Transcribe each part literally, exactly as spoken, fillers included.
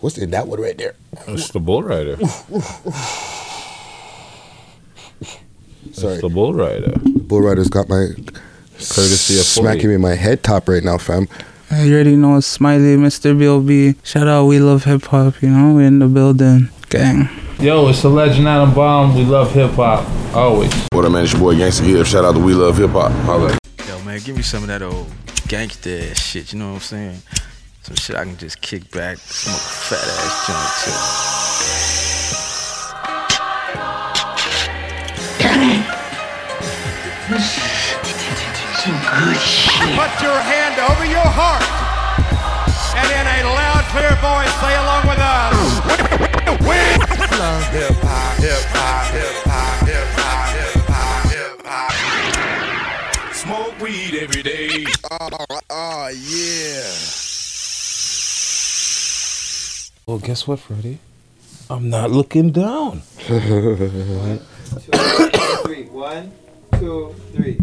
What's in that one right there? It's the bull rider. Sorry. It's the bull rider. Bull rider's got my courtesy of smacking me in my head top right now, fam. I already know it's Smiley, Mister B O B. Shout out, we love hip hop, you know? We're in the building. Gang. Yo, it's the legend Adam Bomb. We love hip hop. Always. What up, man? It's your boy Gangster here. Shout out to We Love Hip Hop. Holla. Yo, man, give me some of that old gangster shit, you know what I'm saying? Some shit I can just kick back, smoke a fat ass joint, too. Put your hand over your heart and in a loud, clear voice, say along with us. We love hip hop, hip hop, hip hop, hip hop, hip hop, hip hop. Smoke weed every day. Oh, oh yeah. Well, guess what, Freddie? I'm not looking down. One, two, three. One, two, three.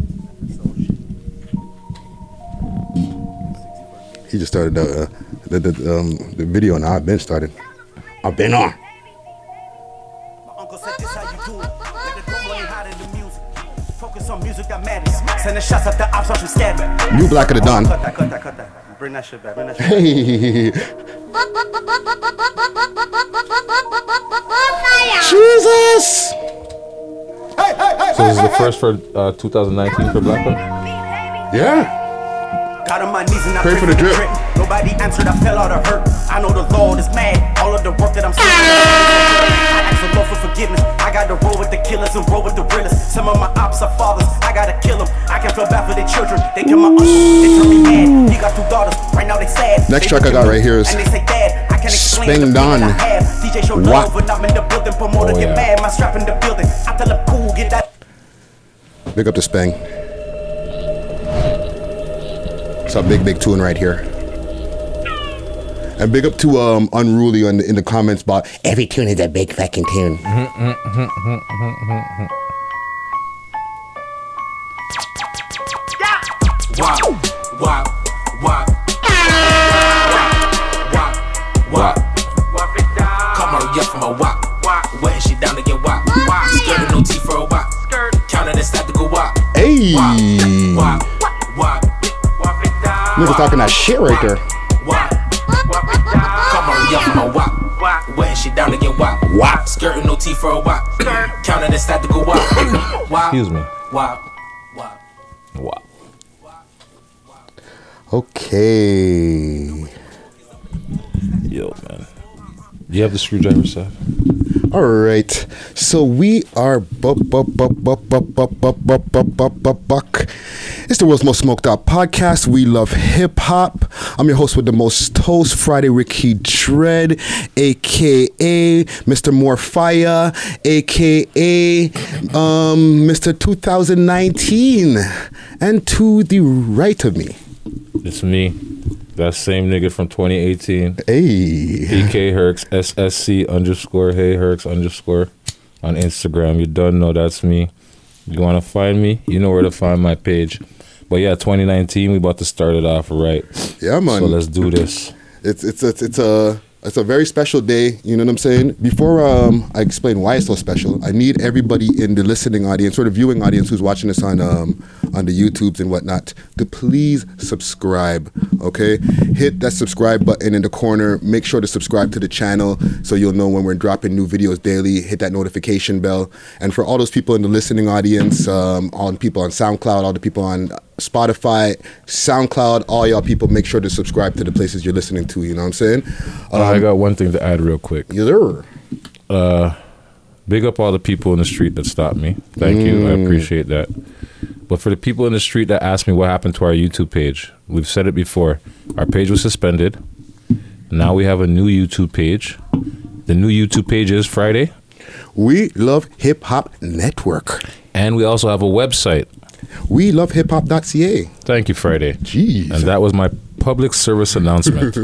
He just started uh, the the, um, the video, and I've been started. I've been on. My uncle said this how you do it. Nigga, don't blame how to the music. Focus on music that matters. Sending shots at the ops off your scatter. New Black of the Dawn. Cut that, cut that, cut that. Bring that shit back. Bring that shit back. Hey. Jesus. Hey, hey, hey, so this is the first for uh, twenty nineteen for Black Black? Yeah. Got on my knees and I pray for the drip. Nobody answered, I fell out of hurt. I know the Lord is mad. All of the work that I'm saying, I ask the Lord for forgiveness. I got to roll with the killers and roll with the realest. Some of my ops are fathers, I got to kill them. I can feel bad for their children. They kill my uncle, they turn me mad. He got two daughters, right now they sad. Next track I got right here is Spang Don. D J show love, but I'm in the building. Promoter get mad, my strap in the building. I tell them cool, get that. Big up to Spang. A big big tune right here, and big up to um Unruly on the, in the comments about every tune is a big fucking tune. Hey. Niggas talking that shit right there. Come on, yeah, I'm a wop. Wetting shit down to get wop. Wop. Skirting no teeth for a wop. Counting this to go wop. Wop. Excuse me. Wop. Wop. Wop. Okay. Yo, man. Do you have the screwdriver, sir? All right. So we are buck, buck, buck, buck, buck, buck, buck, buck, buck, buck, buck. It's the world's most smoked out podcast. We love hip hop. I'm your host with the most toast, Friday Ricky Dread, aka Mister Morfia, aka um, Mister twenty nineteen, and to the right of me, it's me. That same nigga from twenty eighteen. Hey. P K Herx, S S C underscore Hey Herx underscore on Instagram. You don't know that's me. You want to find me? You know where to find my page. But yeah, twenty nineteen, we about to start it off right. Yeah, man. So let's do this. It's it's it's, it's a it's a very special day. You know what I'm saying? Before um I explain why it's so special, I need everybody in the listening audience or the viewing audience who's watching this on um on the YouTubes and whatnot to please subscribe. Okay, hit that subscribe button in the corner. Make sure to subscribe to the channel so you'll know when we're dropping new videos daily. Hit that notification bell. And for all those people in the listening audience, um, all the people on SoundCloud, all the people on Spotify, SoundCloud, all y'all people, make sure to subscribe to the places you're listening to. You know what I'm saying? Um, I got one thing to add real quick. Yes, sir. Uh, big up all the people in the street that stopped me. Thank mm. you. I appreciate that. But for the people in the street that asked me what happened to our YouTube page, we've said it before. Our page was suspended. Now we have a new YouTube page. The new YouTube page is Friday. We Love Hip Hop Network. And we also have a website. We Love Hip Hop.ca. Thank you, Friday. Jeez. And that was my public service announcement.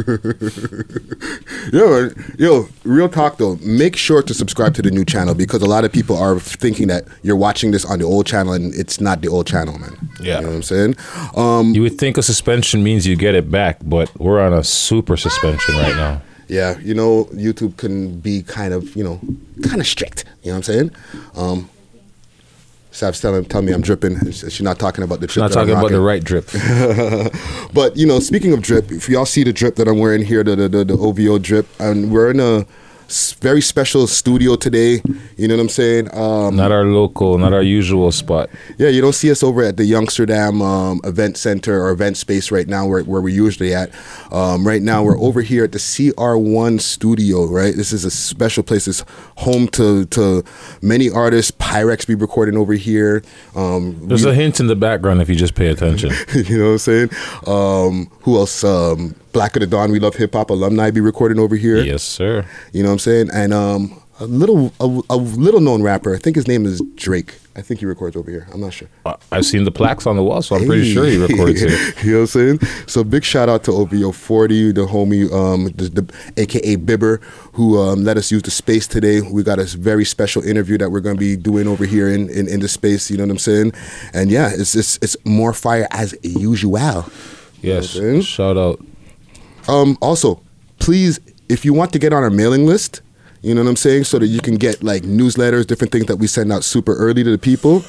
yo, yo, real talk though. Make sure to subscribe to the new channel because a lot of people are thinking that you're watching this on the old channel and it's not the old channel, man. Yeah. You know what I'm saying? Um, you would think a suspension means you get it back, but we're on a super suspension right now. yeah, you know, YouTube can be kind of, you know, kind of strict. You know what I'm saying? Um, Sav's telling, telling me I'm dripping. She's not talking about the drip. She's not talking about the right drip. But, you know, speaking of drip, if y'all see the drip that I'm wearing here, the, the, the, the O V O drip, and we're in a very special studio today, you know what I'm saying? Um, not our local, not our usual spot. Yeah, you don't see us over at the Youngsterdam um, event center or event space right now where, where we're usually at. Um, right now, we're over here at the C R one studio, right? This is a special place. It's home to, to many artists. Pyrex be recording over here. Um, There's we, a hint in the background if you just pay attention. You know what I'm saying? Um, who else? Um, Black of the Dawn, We Love Hip Hop alumni be recording over here. Yes, sir. You know what I'm saying? And um, a little a, a little known rapper, I think his name is Drake. I think he records over here. I'm not sure. Uh, I've seen the plaques on the wall, so I'm hey. pretty sure he records here. You know what I'm saying? So big shout out to O V O forty, the homie, um, the, the, A K A Bibber, who um, let us use the space today. We got a very special interview that we're going to be doing over here in, in, in the space. You know what I'm saying? And yeah, it's it's, it's more fire as usual. Yes, you know, shout out. Um, also, please, if you want to get on our mailing list, you know what I'm saying, so that you can get like newsletters, different things that we send out super early to the people,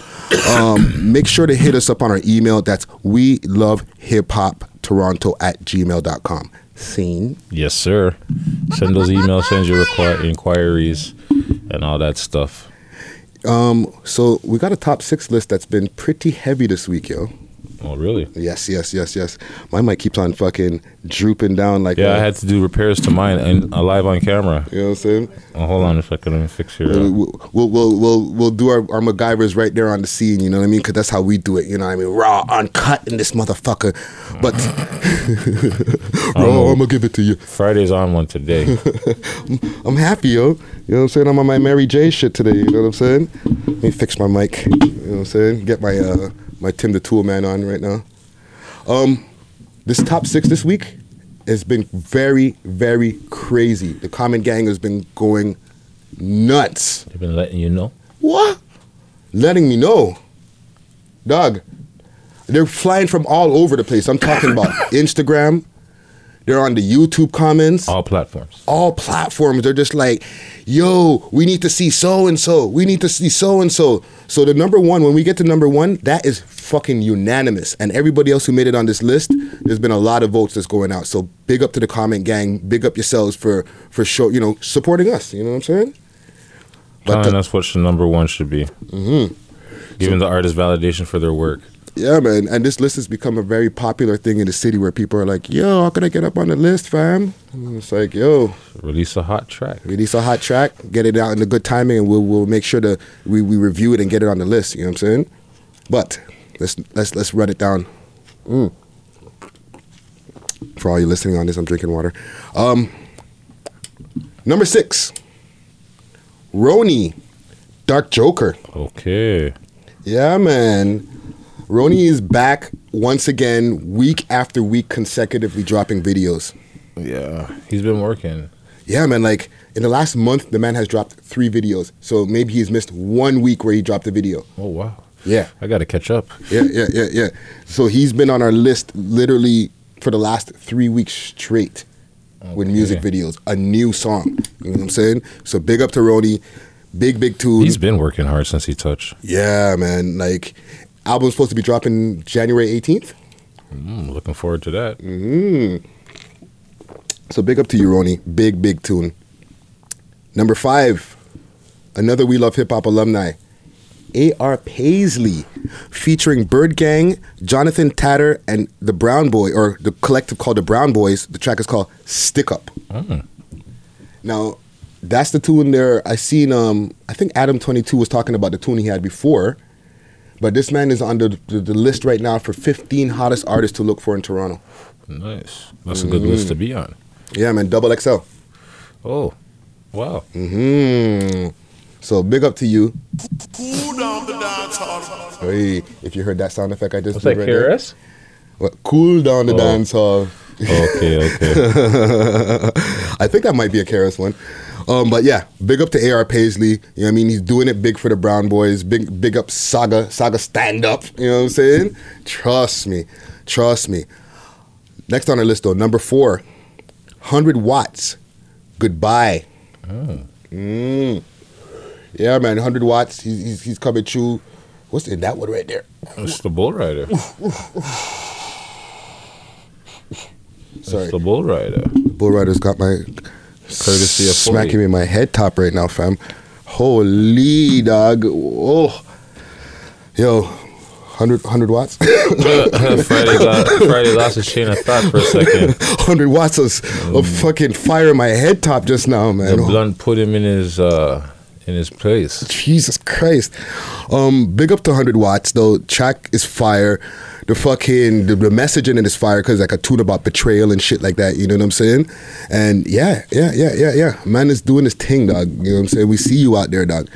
um, make sure to hit us up on our email. That's we love hip hop Toronto at gmail dot com. Scene. Yes, sir. Send those emails, send your requ- inquiries and all that stuff. Um, so we got a top six list that's been pretty heavy this week, yo. Oh, really? Yes, yes, yes, yes. My mic keeps on fucking drooping down like yeah, that. Yeah, I had to do repairs to mine and live on camera. You know what I'm saying? Oh, hold on a second. Let me fix your... We'll, we'll, we'll, we'll, we'll do our, our MacGyvers right there on the scene, you know what I mean? Because that's how we do it, you know what I mean? Raw, uncut in this motherfucker. But... Raw, I'm going to give it to you. Friday's on one today. I'm happy, yo. You know what I'm saying? I'm on my Mary J shit today, you know what I'm saying? Let me fix my mic. You know what I'm saying? Get my... uh. My Tim the Tool Man on right now. Um, this top six this week has been very, very crazy. The Common Gang has been going nuts. They've been letting you know? What? Letting me know. Dog, they're flying from all over the place. I'm talking about Instagram. They're on the YouTube comments. All platforms. All platforms. They're just like, yo, we need to see so-and-so. We need to see so-and-so. So the number one, when we get to number one, that is fucking unanimous. And everybody else who made it on this list, there's been a lot of votes that's going out. So big up to the Comment Gang. Big up yourselves for, for show, you know, supporting us. You know what I'm saying? But uh, the, and that's what the number one should be. Mm-hmm. Giving so, the artist validation for their work. Yeah, man, and this list has become a very popular thing in the city where people are like, yo, how can I get up on the list, fam? And it's like, yo. Release a hot track. Release a hot track, get it out in a good timing, and we'll we'll make sure to we, we review it and get it on the list, you know what I'm saying? But let's let's let's run it down. Mm. For all you listening on this, I'm drinking water. Um, number six, Roni, Dark Joker. Okay. Yeah, man. Roni is back once again, week after week, consecutively dropping videos. Yeah, he's been working. Yeah, man, like, in the last month, the man has dropped three videos. So maybe he's missed one week where he dropped a video. Oh, wow. Yeah. I got to catch up. Yeah, yeah, yeah, yeah. So he's been on our list literally for the last three weeks straight okay. with music videos, a new song. You know what I'm saying? So big up to Roni, big, big tune. He's been working hard since he touched. Yeah, man, like... Album's supposed to be dropping January eighteenth. Mm, looking forward to that. Mm-hmm. So big up to you, Roni. Big, big tune. Number five, another We Love Hip Hop alumni, A R. Paisley, featuring Bird Gang, Jonathan Tatter, and the Brown Boy, or the collective called the Brown Boys. The track is called Stick Up. Mm. Now, that's the tune there. I seen, um, I think Adam twenty-two was talking about the tune he had before. But this man is on the, the, the list right now for fifteen hottest artists to look for in Toronto. Nice. That's mm-hmm. a good list to be on. Yeah, man. Double X L. Oh, wow. Mm-hmm. So big up to you. Cool down the dance hall. Hey, if you heard that sound effect I just What's did like right there. What's that, K R S? What? Cool down the oh. dance hall. Okay, okay. I think that might be a K R S one. Um, but yeah, big up to A R. Paisley. You know what I mean? He's doing it big for the Brown Boys. Big big up Saga. Saga stand up. You know what I'm saying? Trust me. Trust me. Next on our list, though, number four, one hundred Watts Goodbye. Oh. Mm. Yeah, man. one hundred Watts. He's, he's, he's coming through. What's in that one right there? It's the bull rider. Sorry. It's the bull rider. Bull rider's got my courtesy of smacking me in my head top right now, fam. Holy dog. Oh. Yo. one hundred, one hundred watts? Friday, la- Friday lost his chain of thought for a second. one hundred watts of, mm. of fucking fire in my head top just now, man. The blunt put him in his uh, in his place. Jesus Christ. Um, big up to one hundred watts, though. Track is fire. The fucking, the, the messaging in is fire because like a tune about betrayal and shit like that, you know what I'm saying? And yeah, yeah, yeah, yeah, yeah. Man is doing his thing, dog. You know what I'm saying? We see you out there, dog.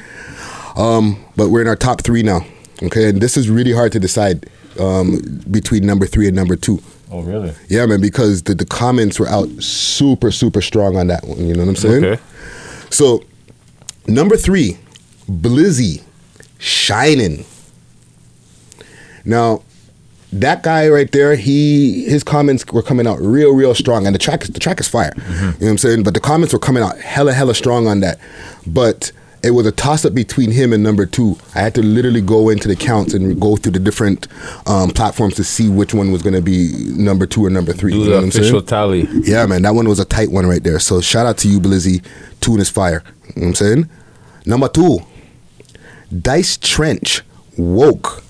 Um, but we're in our top three now. Okay, and this is really hard to decide um, between number three and number two. Oh, really? Yeah, man, because the, the comments were out super, super strong on that one. You know what I'm saying? Okay. So, number three, Blizzy, Shining. Now, that guy right there, he his comments were coming out real, real strong. And the track, the track is fire. Mm-hmm. You know what I'm saying? But the comments were coming out hella, hella strong on that. But... it was a toss-up between him and number two. I had to literally go into the counts and go through the different um, platforms to see which one was going to be number two or number three. Do you know the official tally. Yeah, man. That one was a tight one right there. So shout out to you, Blizzy. Tune is fire. You know what I'm saying? Number two, Dice Trench, Woke.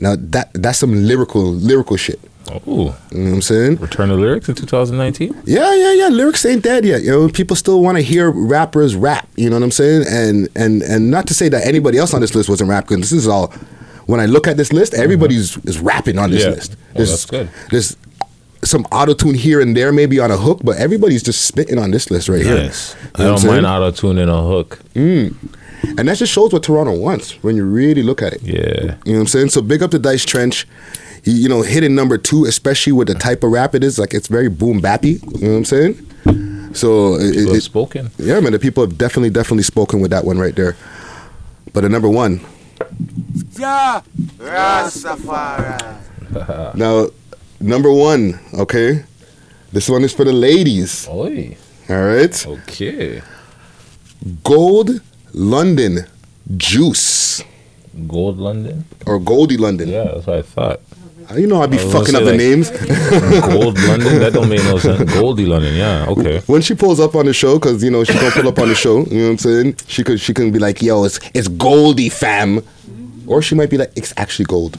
Now, that that's some lyrical lyrical shit. Oh. You know what I'm saying? Return of lyrics in two thousand nineteen? Yeah, yeah, yeah. Lyrics ain't dead yet. You know, people still want to hear rappers rap. You know what I'm saying? And and and not to say that anybody else on this list wasn't rapping. This is all, when I look at this list, everybody's mm-hmm. is rapping on this yeah. list. There's, oh, that's good. There's some auto-tune here and there maybe on a hook, but everybody's just spitting on this list right nice. Here. You know I don't mind auto-tune and a hook. Mm. And that just shows what Toronto wants when you really look at it. Yeah. You know what I'm saying? So big up the Dice Trench. You know, hitting number two, especially with the type of rap it is, like it's very boom bappy. You know what I'm saying? So it, people it, have spoken. Yeah, man, the people have definitely, definitely spoken with that one right there. But the number one. Yeah, Rastafari. Now, number one, okay. This one is for the ladies. Oi. All right. Okay. Gold London Juice. Gold London or Goldie London? Yeah, that's what I thought. You know I'd be fucking up like, the names. Gold London? That don't make no sense. Goldie London, yeah, okay. When she pulls up on the show, because, you know, she's going to pull up on the show, you know what I'm saying? She could she can be like, yo, it's it's Goldie, fam. Or she might be like, it's actually gold.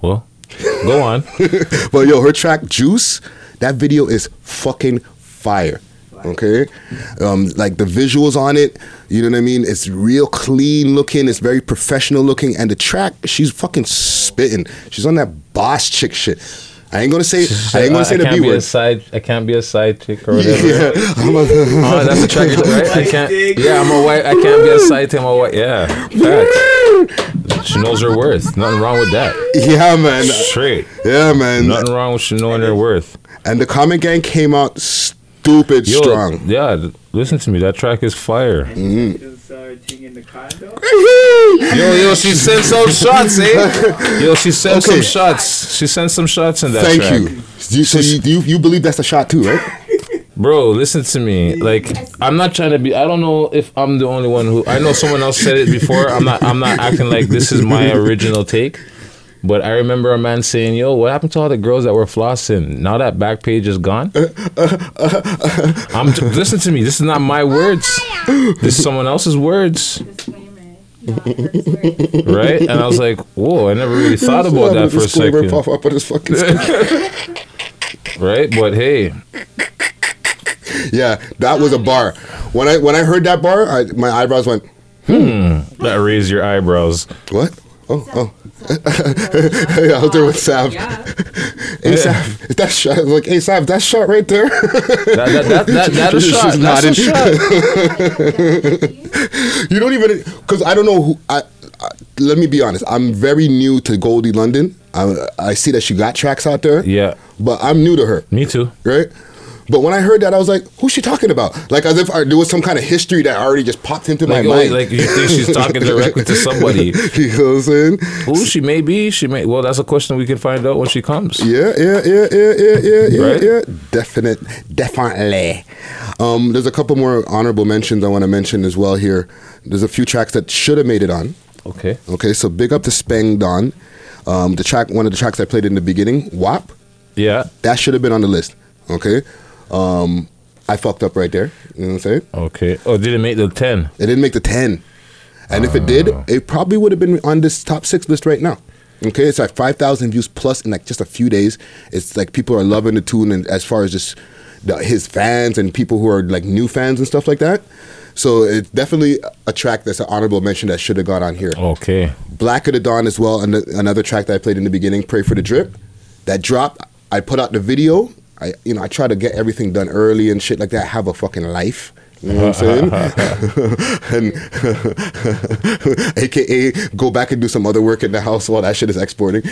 Well, go on. But, yo, her track, Juice, that video is fucking fire. Okay, um, like the visuals on it, you know what I mean? It's real clean looking, it's very professional looking, and the track, she's fucking spitting. She's on that boss chick shit. I ain't gonna say, I ain't gonna say the B word. Side, I can't be a side chick or whatever. Yeah, I'm a, oh, that's the track, right? I can't. Yeah, I'm a white. I can't be a side chick. I'm a white. Yeah, facts. She knows her worth. Nothing wrong with that. Yeah, man. Straight. Yeah, man. Nothing wrong with she knowing her worth. And the Comment Gang came out. St- Stupid Yo, strong. Yeah, listen to me. That track is fire. Mm-hmm. Yo, yo, she sent some shots, eh? Yo, she sent okay. some shots. She sent some shots in that Thank track. Thank you. you. So you, you you believe that's a shot too, right? Bro, listen to me. Like, I'm not trying to be. I don't know if I'm the only one who. I know someone else said it before. I'm not. I'm not acting like this is my original take. But I remember a man saying, yo, what happened to all the girls that were flossing? Now that back page is gone? Uh, uh, uh, uh, I'm t- listen to me. This is not my words. This is someone else's words. Right? And I was like, whoa, I never really thought about that for a second. Pop up on his fucking screen. Right? But hey. Yeah, that was a bar. When I when I heard that bar, I, my eyebrows went, hmm. That raised your eyebrows. What? Oh, oh. Yeah, I was there with Sav. Yeah. Hey, Sav, that shot. I was like, hey, Sav, that shot right there. that that that, that, that a shot. That's a shot. You don't even, because I don't know who. I, I let me be honest. I'm very new to Goldie London. I I see that she got tracks out there. Yeah, but I'm new to her. Me too. Right. But when I heard that, I was like, who's she talking about? Like, as if I, there was some kind of history that already just popped into like, my oh, mind. Like, you think she's talking directly to somebody. You know what I'm saying? Who she may be, she may... Well, that's a question we can find out when she comes. Yeah, yeah, yeah, yeah, yeah, yeah, yeah, right? yeah. Definite, definitely. Um, there's a couple more honorable mentions I want to mention as well here. There's a few tracks that should have made it on. Okay. Okay, so big up to Spang Don. Um, the track, one of the tracks I played in the beginning, W A P. Yeah. That should have been on the list. Okay. Um, I fucked up right there. You know what I'm saying? Okay. Oh, did it make the ten? It didn't make the ten. And uh. if it did, it probably would have been on this top six list right now. Okay, it's like five thousand views plus in like just a few days. It's like people are loving the tune, and as far as just the, his fans and people who are like new fans and stuff like that. So it's definitely a track that's an honorable mention that should have gone on here. Okay. Black of the Dawn as well, and another track that I played in the beginning, Pray for the Drip. That dropped. I put out the video. I, you know, I try to get everything done early and shit like that. Have a fucking life. You know what I'm saying? And A K A go back and do some other work in the house while that shit is exporting.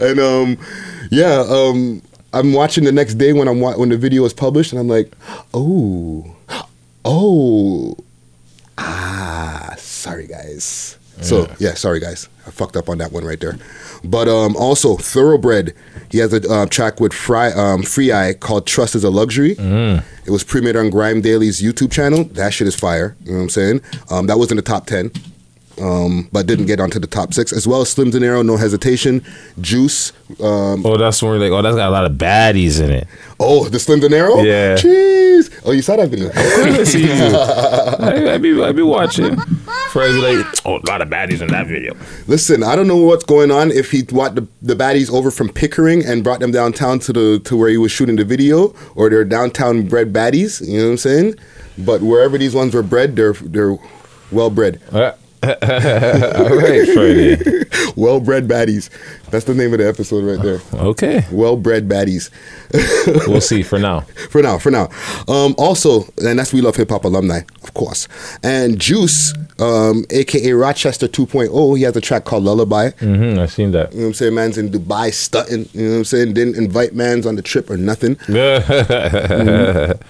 And um, yeah, um, I'm watching the next day when I'm wa- when the video is published, and I'm like, oh, oh, ah, sorry guys. Yeah. So yeah, sorry guys, I fucked up on that one right there. But um, also Thoroughbred, he has a uh, track with Fry, um, Free Eye called "Trust Is a Luxury." Mm. It was pre-made on Grime Daily's YouTube channel. That shit is fire. You know what I'm saying? Um, that was in the top ten, um, but didn't get onto the top six. As well as Slim De Niro, No Hesitation, Juice. Um, oh, that's when we're like, oh, that's got a lot of baddies in it. Oh, the Slim De Niro? Yeah. Jeez. Oh, you saw that video? Of course I see you. I, I be I be watching. Friends be like, oh, a lot of baddies in that video. Listen, I don't know what's going on. If he brought the, the baddies over from Pickering and brought them downtown to the to where he was shooting the video, or they're downtown bred baddies, you know what I'm saying? But wherever these ones were bred, they're they're well bred. Uh, All right, Freddie. Well bred baddies. That's the name of the episode right there. Okay. Well bred baddies. We'll see for now. For now, for now. Um, also, and that's We Love Hip Hop alumni, of course. And Juice, um, A K A Rochester two point oh, he has a track called Lullaby. Mm-hmm, I've seen that. You know what I'm saying? Man's in Dubai stunting. You know what I'm saying? Didn't invite man's on the trip or nothing. Mm-hmm.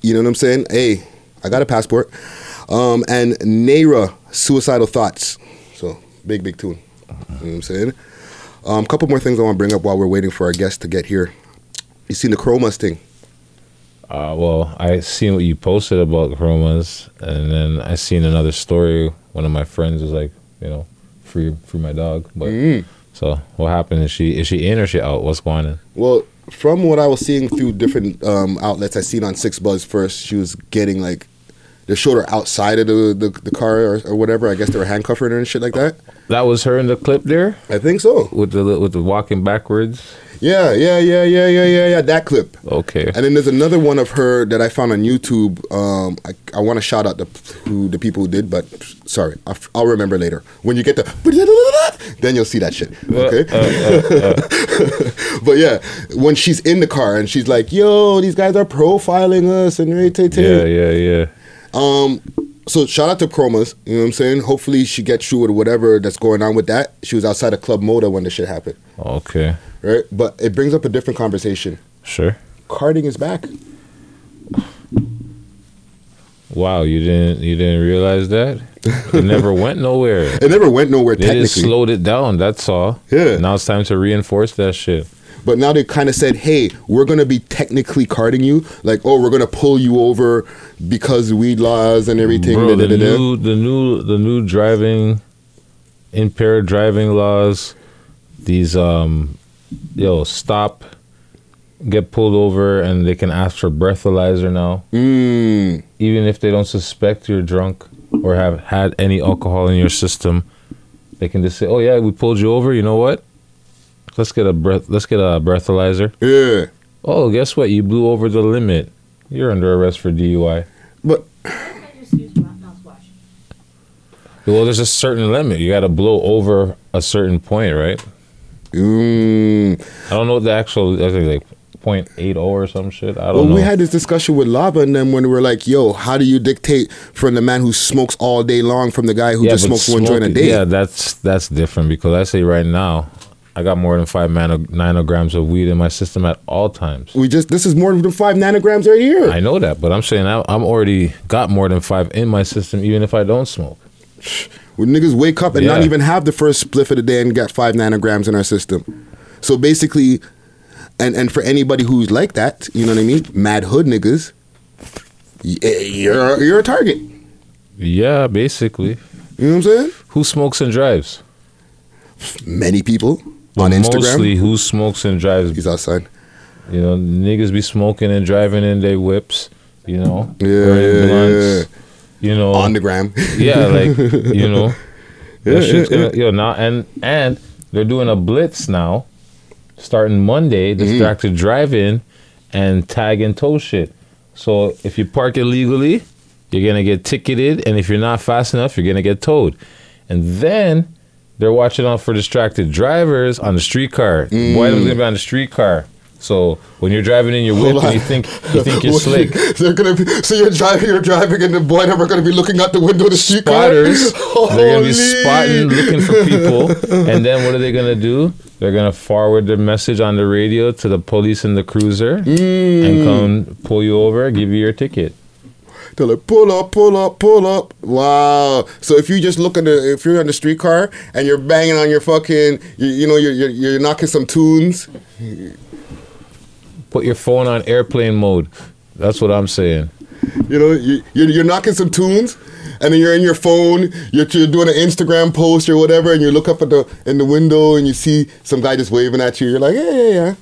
You know what I'm saying? Hey, I got a passport. Um, and Naira, Suicidal Thoughts. So, big, big tune. You know what I'm saying? A um, couple more things I want to bring up while we're waiting for our guests to get here. You seen the Chromas thing? Uh, well, I seen what you posted about Chromas, and then I seen another story. One of my friends was like, you know, free free my dog. But mm. So, what happened? Is she is she in or she out? What's going on? Well, from what I was seeing through different um, outlets I seen on Six Buzz first, she was getting like, they showed her outside of the, the, the car or, or whatever. I guess they were handcuffing her and shit like that. That was her in the clip there? I think so. With the with the walking backwards? Yeah, yeah, yeah, yeah, yeah, yeah, yeah. That clip. Okay. And then there's another one of her that I found on YouTube. Um, I, I want to shout out the, who, the people who did, but sorry. I'll, I'll remember later. When you get the... Then you'll see that shit. Okay? Uh, uh, uh, uh. But yeah, when she's in the car and she's like, yo, these guys are profiling us and... Yeah, yeah, yeah. Um, so shout out to Chromas, you know what I'm saying? Hopefully she gets through with whatever that's going on with that. She was outside of Club Moda when this shit happened. Okay. Right? But it brings up a different conversation. Sure. Carding is back. Wow, you didn't you didn't realize that? It never went nowhere. It never went nowhere technically. They just slowed it down, that's all. Yeah. Now it's time to reinforce that shit. But now they kind of said, hey, we're going to be technically carding you. Like, oh, we're going to pull you over because weed laws and everything. Bro, the, new, the, new, the new driving, impaired driving laws, these, um, yo, stop, get pulled over, and they can ask for breathalyzer now. Mm. Even if they don't suspect you're drunk or have had any alcohol in your system, they can just say, oh, yeah, we pulled you over. You know what? Let's get a breath. Let's get a breathalyzer. Yeah. Oh, guess what? You blew over the limit. You're under arrest for D U I. But I just used my mouthwash. Well, there's a certain limit. You got to blow over a certain point, right? Mm. I don't know what the actual. I think like point eight oh or some shit. I don't well, know. Well, we had this discussion with Lava, and then when we were like, "Yo, how do you dictate from the man who smokes all day long from the guy who yeah, just smokes smoking, one joint a day?" Yeah, that's that's different because I say right now. I got more than five nano- nanograms of weed in my system at all times. We just this is more than five nanograms right here. I know that, but I'm saying I, I'm already got more than five in my system, even if I don't smoke. Well, niggas wake up and yeah. not even have the first spliff of the day and got five nanograms in our system. So basically, and and for anybody who's like that, you know what I mean, mad hood niggas, you're you're a target. Yeah, basically. You know what I'm saying? Who smokes and drives? Many people. But on Instagram, mostly who smokes and drives. He's outside. You know, niggas be smoking and driving in their whips. You know, yeah, yeah, blunts, yeah. You know, on the gram. Yeah, like you know, yeah, that shit's yeah, gonna, yeah. You know, now and and they're doing a blitz now, starting Monday. Distracted mm-hmm. drive-in and tag and tow shit. So if you park illegally, you're gonna get ticketed, and if you're not fast enough, you're gonna get towed. And then they're watching out for distracted drivers on the streetcar. Mm. Boy, they're gonna be on the streetcar. So when you're driving in your whip and you think you think you're slick, they're gonna be, so you're driving, you're driving, and the boy number gonna be looking out the window of the streetcar. Spotters, Holy. They're gonna be spotting, looking for people, and then what are they gonna do? They're gonna forward the message on the radio to the police in the cruiser mm. and come pull you over, give you your ticket. They're like, pull up, pull up, pull up. Wow. So if you just look at the, if you're on the streetcar and you're banging on your fucking, you, you know, you're, you're you're knocking some tunes. Put your phone on airplane mode. That's what I'm saying. You know, you, you're, you're knocking some tunes, and then you're in your phone. You're, you're doing an Instagram post or whatever, and you look up at the in the window and you see some guy just waving at you. You're like, yeah, yeah, yeah.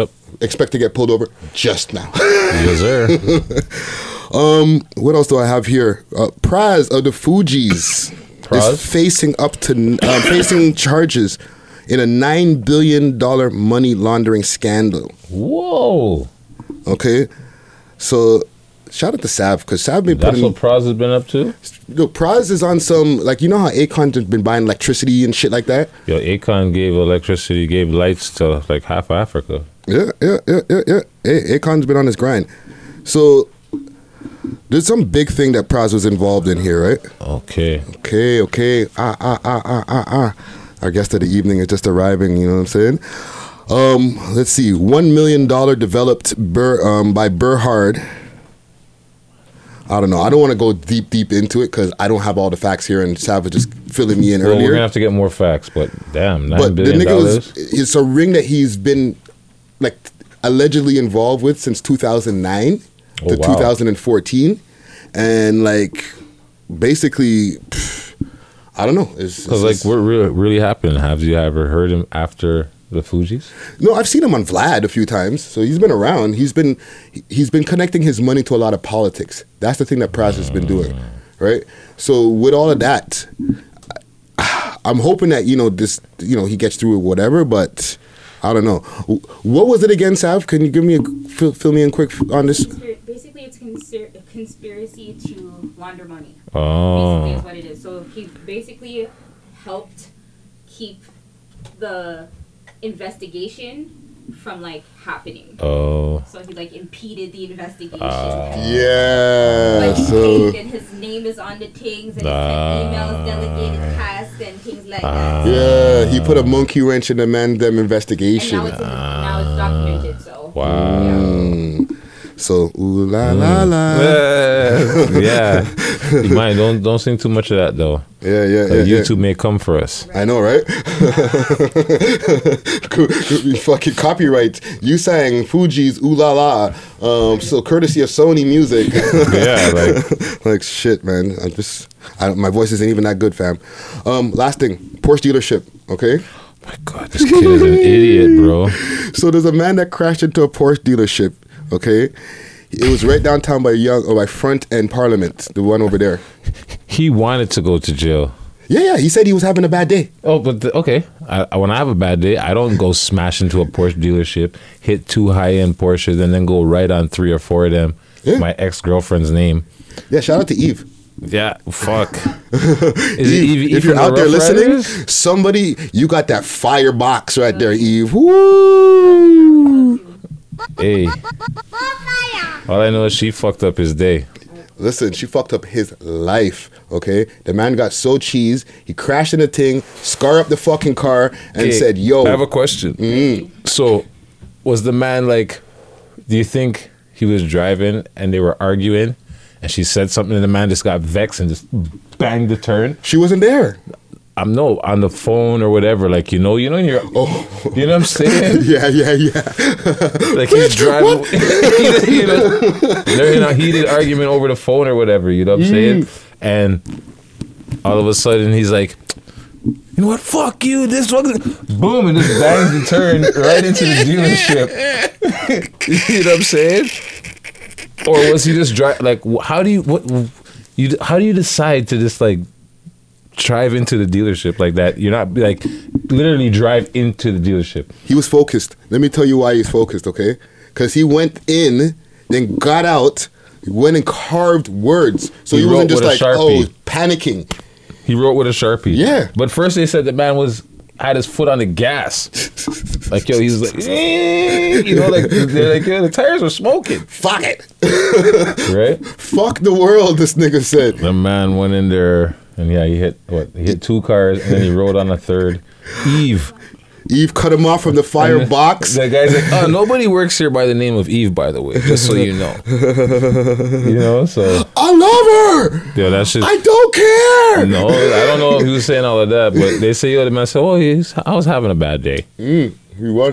Yep. Expect to get pulled over just now. Yes, sir. Um, what else do I have here? Uh, Praz of the Fugees Praz? is facing up to uh, facing charges in a nine billion dollar money laundering scandal. Whoa. Okay, so shout out to Sav because Sav been putting. That's what Praz has been up to. Yo, Praz is on some like you know how Akon has been buying electricity and shit like that. Yo, Akon gave electricity, gave lights to like half of Africa. Yeah, yeah, yeah, yeah, yeah. A- Akon's been on his grind, so. There's some big thing that Praz was involved in here, right? Okay. Okay, okay. Ah, ah, ah, ah, ah, ah. Our guest of the evening is just arriving, you know what I'm saying? Um, let's see. one million dollars developed Ber, um, by Berhard. I don't know. I don't want to go deep, deep into it because I don't have all the facts here and Sav was just filling me in well, earlier. We're going to have to get more facts, but damn, nine but billion the nigga dollars. Was, it's a ring that he's been like allegedly involved with since two thousand nine. To oh, wow. two thousand fourteen, and like basically, pff, I don't know. It's because like what really, really happened? Have you ever heard him after the Fugees? No, I've seen him on Vlad a few times, so he's been around. He's been he's been connecting his money to a lot of politics. That's the thing that Praz has been doing, right? So with all of that, I'm hoping that you know this, you know, he gets through with whatever, but. I don't know. What was it again, Sav? Can you give me a fill, fill me in quick on this? Basically, it's conspir- a conspiracy to launder money. Oh, basically is what it is. So he basically helped keep the investigation from like happening. Oh, so he like impeded the investigation. Uh, yeah, like, so and his name is on the things and uh, his emails delegated past and things like uh, that. Yeah, he put a monkey wrench in the man them investigation. And now, it's in, uh, now it's documented. So wow. Yeah. Mm. So ooh la mm. la la. Yeah. You mind, don't don't sing too much of that though. Yeah, yeah, like yeah. YouTube yeah. may come for us. Right. I know, right? Fucking copyright. You sang Fugees ooh la la. Um, so courtesy of Sony Music. Yeah, like like shit, man. I'm just I, my voice isn't even that good, fam. Um, last thing, Porsche dealership. Okay. Oh my God, this kid is an idiot, bro. So there's a man that crashed into a Porsche dealership. Okay, it was right downtown by Young or by Front and Parliament, the one over there. He wanted to go to jail. Yeah, yeah. He said he was having a bad day. Oh, but the, okay. I, when I have a bad day, I don't go smash into a Porsche dealership, hit two high-end Porsches, and then go right on three or four of them. Yeah. My ex-girlfriend's name. Yeah. Shout out to Eve. Yeah, fuck. Is Eve, Eve, Eve if you're out there listening, riders? Somebody, you got that firebox right there, Eve. Woo! Hey, all I know is she fucked up his day. Listen, she fucked up his life, okay? The man got so cheesed, he crashed in a thing, scarred up the fucking car, and hey, said, yo. I have a question. Mm. So, was the man like, do you think he was driving and they were arguing, and she said something, and the man just got vexed and just banged the turn? She wasn't there. I'm no, on the phone or whatever, like, you know, you know, you're, oh. you know what I'm saying? yeah, yeah, yeah. Like he's driving, you know, they're in a heated argument over the phone or whatever, you know what I'm mm. saying? And all of a sudden he's like, you know what, fuck you, this fucking, boom, and just bangs the turn right into the dealership. You know what I'm saying? Or was he just driving, like, how do you, what, you, how do you decide to just like, drive into the dealership like that? You're not like literally drive into the dealership. He was focused. Let me tell you why he's focused, okay? Because he went in, then got out, went and carved words. So he, he wasn't just like, oh, panicking. He wrote with a Sharpie. Yeah. But first they said the man was had his foot on the gas. Like, yo, he's like, eh, you know, like, they're like, yeah, the tires were smoking. Fuck it. Right? Fuck the world, this nigga said. The man went in there. And yeah, he hit what? He hit two cars, and then he rode on a third. Eve, Eve cut him off from the firebox. The guy's like, "Oh, nobody works here by the name of Eve, by the way, just so you know." You know, so I love her. Yeah, that's just. I don't care. No, I don't know if he was saying all of that, but they say, "Yo, the man said, oh, he's, I was having a bad day. Mm,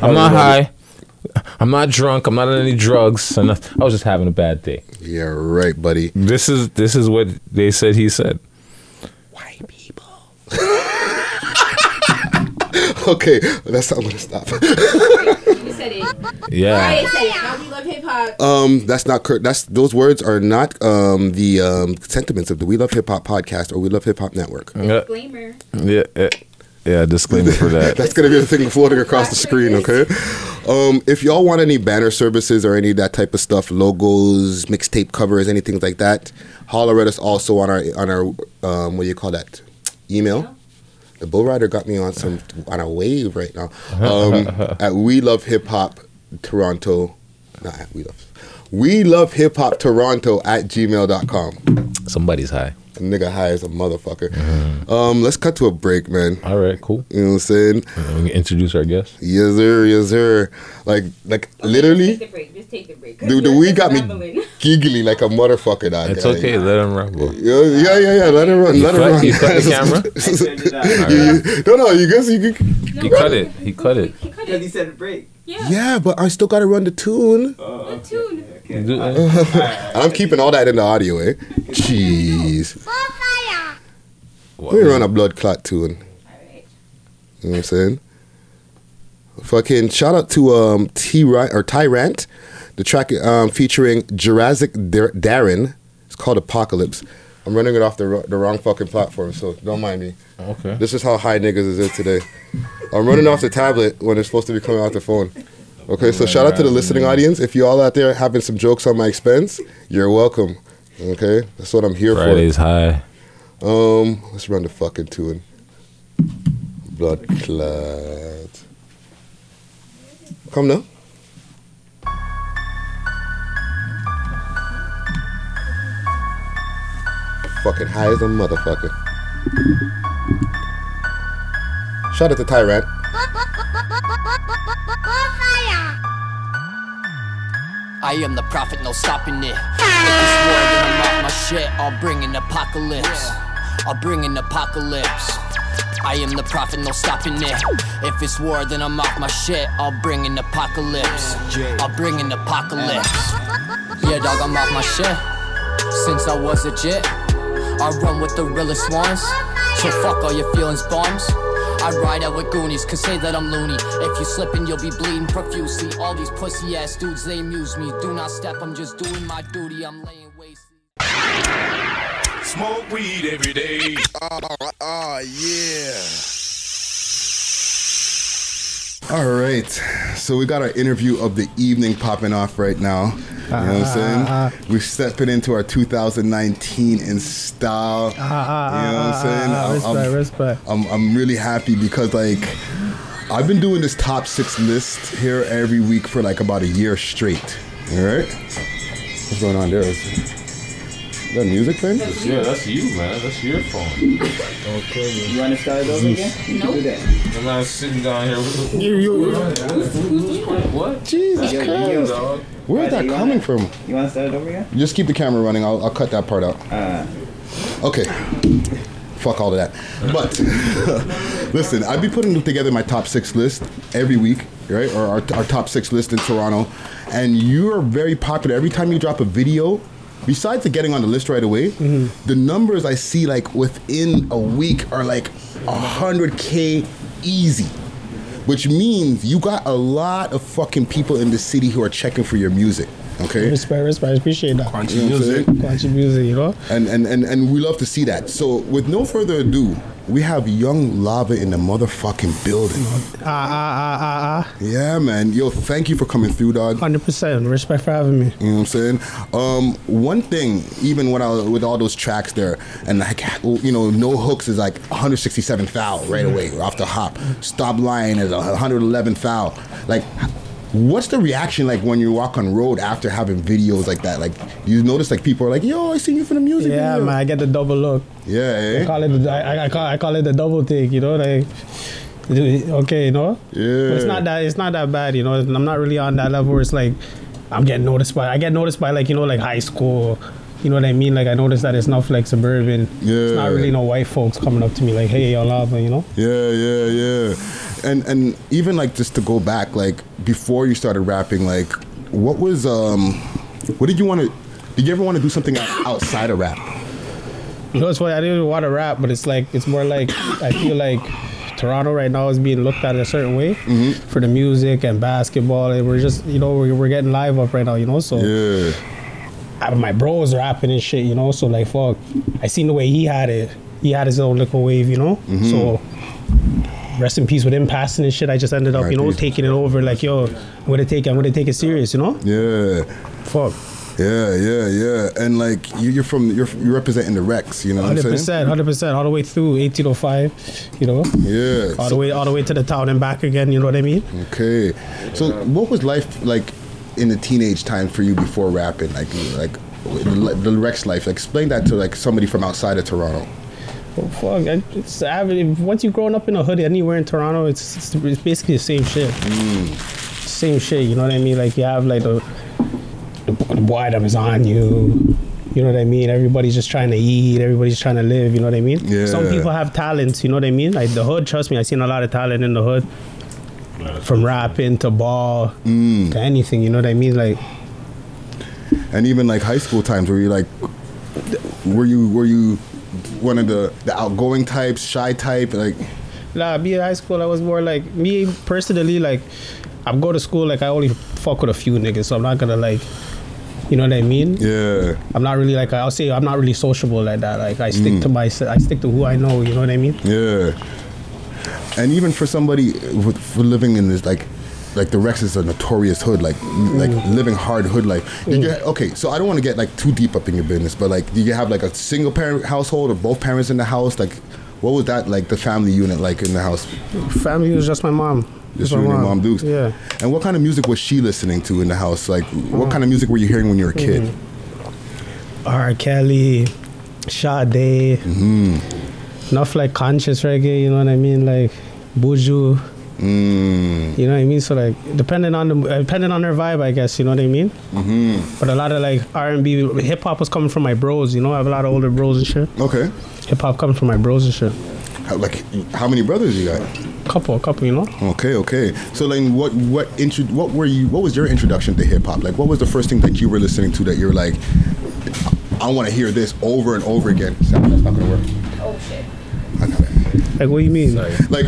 I'm not high. I'm not drunk. I'm not on any drugs. I'm not, I was just having a bad day." Yeah, right, buddy. This is this is what they said. He said. People. Okay, that's not gonna stop. You said it. Yeah. I said it. Now we love hip hop. Um, that's not cur- that's those words are not um the um sentiments of the We Love Hip Hop podcast or We Love Hip Hop Network. Uh, disclaimer. Yeah, uh, yeah, disclaimer for that. That's gonna be the thing floating across the screen, okay? Um, if y'all want any banner services or any of that type of stuff, logos, mixtape covers, anything like that, holler at us also on our on our um, what do you call that? Email. Yeah. The bull rider got me on some on a wave right now. Um, at We Love Hip Hop Toronto, not at We Love. We Love Hip Hop Toronto at gmail dot com. Somebody's high. A nigga high as a motherfucker. Mm. Um, let's cut to a break, man. All right, cool. You know what I'm saying? And we can introduce our guest. Yes, sir. Yes, sir. Like, like okay, literally. Just take the break. Just take the break. The, the weed got rambling. me giggly like a motherfucker. That it's guy. okay. Let him rumble. Yeah, yeah, yeah, yeah. Let him run. You let cut, him run. You cut the camera? I turned it on. No, no. You guys, you can. No, he cut it. He cut it. Because he said a break. Yeah. Yeah, but I still got to run the tune. Oh, the tune. Okay. Okay. I'm keeping all that in the audio, eh? Jeez. Let me run a blood clot tune. Alright. You know what I'm saying? Fucking shout out to um T or Tyrant, the track um featuring Jurassic Dar- Darren. It's called Apocalypse. I'm running it off the ro- the wrong fucking platform, so don't mind me. Okay. This is how high niggas is in today. I'm running off the tablet when it's supposed to be coming off the phone. Okay, so shout out to the listening audience. If you all out there having some jokes on my expense, you're welcome. Okay, that's what I'm here for. Friday's high. Um, let's run the fucking tune. Blood clot. Come now. Fucking high as a motherfucker. Shout out to Tyrant. I am the prophet, no stopping it. If it's war, then I'm off my shit. I'll bring an apocalypse. I'll bring an apocalypse. I am the prophet, no stopping it. If it's war, then I'm off my shit. I'll bring an apocalypse. I'll bring an apocalypse. Yeah, dog, I'm off my shit. Since I was a jit, I run with the realest ones. So fuck all your feelings, bombs. I ride out with goonies, can say that I'm loony. If you slippin', you'll be bleeding profusely. All these pussy ass dudes, they amuse me. Do not step, I'm just doing my duty. I'm laying waste. Smoke weed every day. Oh, oh yeah. All right, so we got our interview of the evening popping off right now. You know what I'm saying? We're stepping into our two thousand nineteen in style. You know what I'm saying? I'm, respect, I'm, respect. I'm, I'm really happy because, like, I've been doing this top six list here every week for, like, about a year straight. All right? What's going on there? That music thing? That's yeah, that's you, man. That's your phone. Okay. You want to start it over again? No. Nope. I'm not sitting down here with the... You, you, you. What? Jesus yo, Christ. Yo. Where is that coming from? You want to start it over again? Just keep the camera running. I'll, I'll cut that part out. Uh. Okay. Fuck all of that. But listen, I'd be putting together my top six list every week, right? Or our, our top six list in Toronto. And you are very popular. Every time you drop a video, besides the getting on the list right away, mm-hmm. the numbers I see like within a week are like one hundred K easy. Which means you got a lot of fucking people in the city who are checking for your music. Okay. Respect, respect, appreciate that. Crunchy you know music. Crunchy music, you know? And, and and and we love to see that. So with no further ado, we have Young Lava in the motherfucking building. Ah, ah, ah, ah, ah. Yeah, man. Yo, thank you for coming through, dog. one hundred percent. Respect for having me. You know what I'm saying? Um, one thing, even when I was, with all those tracks there, and like, you know, No Hooks is like one hundred sixty-seven thou right away, off the hop. Stop Lying is one hundred eleven thou. Like, what's the reaction like when you walk on road after having videos like that? Like, you notice like people are like, yo, I seen you for the music yeah, video. Man, I get the double look. Yeah, eh? I call it the, I, I, call, I call it the double take, you know? Like, okay, you know? Yeah. But it's not that, it's not that bad, you know? I'm not really on that level where it's like, I'm getting noticed by, I get noticed by like, you know, like high school, you know what I mean? Like, I noticed that it's not like suburban. Yeah. It's not really no white folks coming up to me like, hey, y'all lava, you know? Yeah, yeah, yeah. And and even like just to go back, like before you started rapping, like what was um, what did you want to? Did you ever want to do something outside of rap? You know, it's funny. I didn't even want to rap, but it's like it's more like I feel like Toronto right now is being looked at a certain way mm-hmm. for the music and basketball, and we're just you know we're we're getting live up right now, you know. So yeah, I, my bros rapping and shit, you know. So like fuck, I seen the way he had it. He had his own little wave, you know. Mm-hmm. So. Rest in peace with him passing and shit. I just ended up, right, you know, dude. taking it over. Like, yo, I'm gonna take it. I'm gonna take it serious, you know. Yeah. Fuck. Yeah, yeah, yeah. And like, you, you're from, you're, you're representing the Rex, you know. Hundred percent, hundred percent, all the way through eighteen oh five, you know. Yeah. All the way, all the way to the town and back again. You know what I mean? Okay. So, what was life like in the teenage time for you before rapping? Like, like the Rex life. Like, explain that to like somebody from outside of Toronto. Oh, fuck, I, it's average. Once you've grown up in a hood anywhere in Toronto, it's it's, it's basically the same shit. Mm. Same shit, you know what I mean? Like, you have, like, the, the, the boy that was on you. You know what I mean? Everybody's just trying to eat. Everybody's trying to live, you know what I mean? Yeah. Some people have talents, you know what I mean? Like, the hood, trust me, I've seen a lot of talent in the hood. From rapping to ball mm. to anything, you know what I mean? Like, and even, like, high school times where you, like, were you, were you... one of the, the outgoing types, shy type, like? Nah, me in high school, I was more like, me personally, like, I go to school, like, I only fuck with a few niggas, so I'm not gonna, like, you know what I mean? Yeah. I'm not really, like, I'll say I'm not really sociable like that. Like, I stick mm. to my, I stick to who I know, you know what I mean? Yeah. And even for somebody with, for living in this, like, like the Rex is a notorious hood, like mm. like living hard hood life. Did mm. you, okay, so I don't want to get like too deep up in your business, but like, do you have like a single parent household or both parents in the house? Like, what was that like the family unit like in the house? Family was just my mom. Just you and your mom, Dukes. Yeah. And what kind of music was she listening to in the house? Like, what uh, kind of music were you hearing when you were a kid? Mm-hmm. R. Kelly, Sade, mm-hmm. enough like conscious reggae. You know what I mean? Like, Buju. Mm. You know what I mean? So like, depending on the depending on their vibe, I guess. You know what I mean? Mm-hmm. But a lot of like R and B, hip hop was coming from my bros. You know, I have a lot of older bros and shit. Okay. Hip hop coming from my bros and shit. How, like, how many brothers you got? Couple, a couple. You know. Okay, okay. So like, what what intro, what were you? What was your introduction to hip hop? Like, what was the first thing that you were listening to that you were like, I, I want to hear this over and over again? That's not gonna work. Oh shit. I got it. Like, what do you mean? Sorry. Like,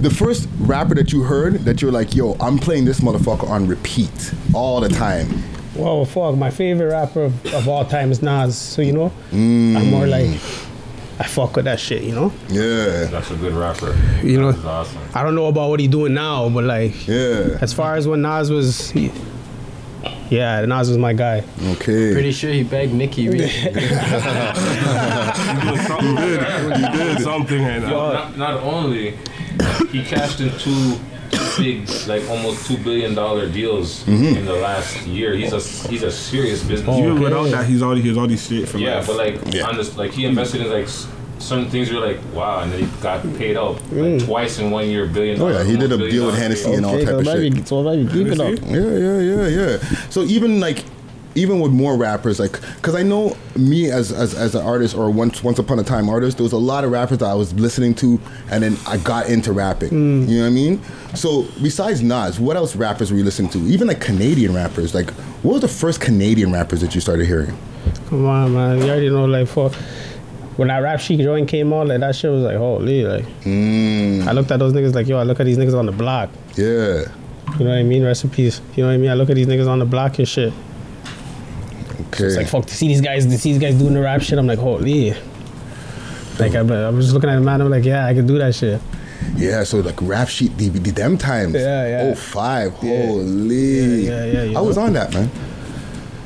the first rapper that you heard that you're like, yo, I'm playing this motherfucker on repeat all the time. Whoa, fuck, my favorite rapper of, of all time is Nas, so you know, mm. I'm more like, I fuck with that shit, you know? Yeah. That's a good rapper. You know, awesome. I don't know about what he doing now, but like, yeah. as far as when Nas was, he, yeah, Nas was my guy. Okay. I'm pretty sure he begged Nicki Reed. He did something right now. Not only... He cashed into big, like almost two billion dollar deals mm-hmm. in the last year. He's a he's a serious business. Even okay. without that, he's already he's already shit for yeah, life. But like yeah. on this, like he invested in like certain things. You're like, wow, and then he got paid out like, mm. twice in one year, billion. Oh yeah, he did a deal with Hennessy and all okay, type so of maybe, shit. So maybe keep it up. Yeah, yeah, yeah, yeah. So even like. Even with more rappers, like, because I know me as, as as an artist or once once upon a time artist, there was a lot of rappers that I was listening to, and then I got into rapping. Mm. You know what I mean? So besides Nas, what else rappers were you listening to? Even like Canadian rappers, like what was the first Canadian rappers that you started hearing? Come on, man, you already know. Like for when I Rap Sheet joint came out, like that shit was like holy. Like mm. I looked at those niggas like yo, I look at these niggas on the block. Yeah. You know what I mean? Rest in peace. You know what I mean? I look at these niggas on the block and shit. Okay. So it's like fuck to see these guys, to see these guys doing the rap shit. I'm like, holy. Like I'm, I'm just looking at the man. I'm like, yeah, I can do that shit. Yeah. So like Rap Sheet, the, the them times. Yeah, yeah. Oh five. Yeah. Holy. Yeah, yeah. yeah I know. was on that, man.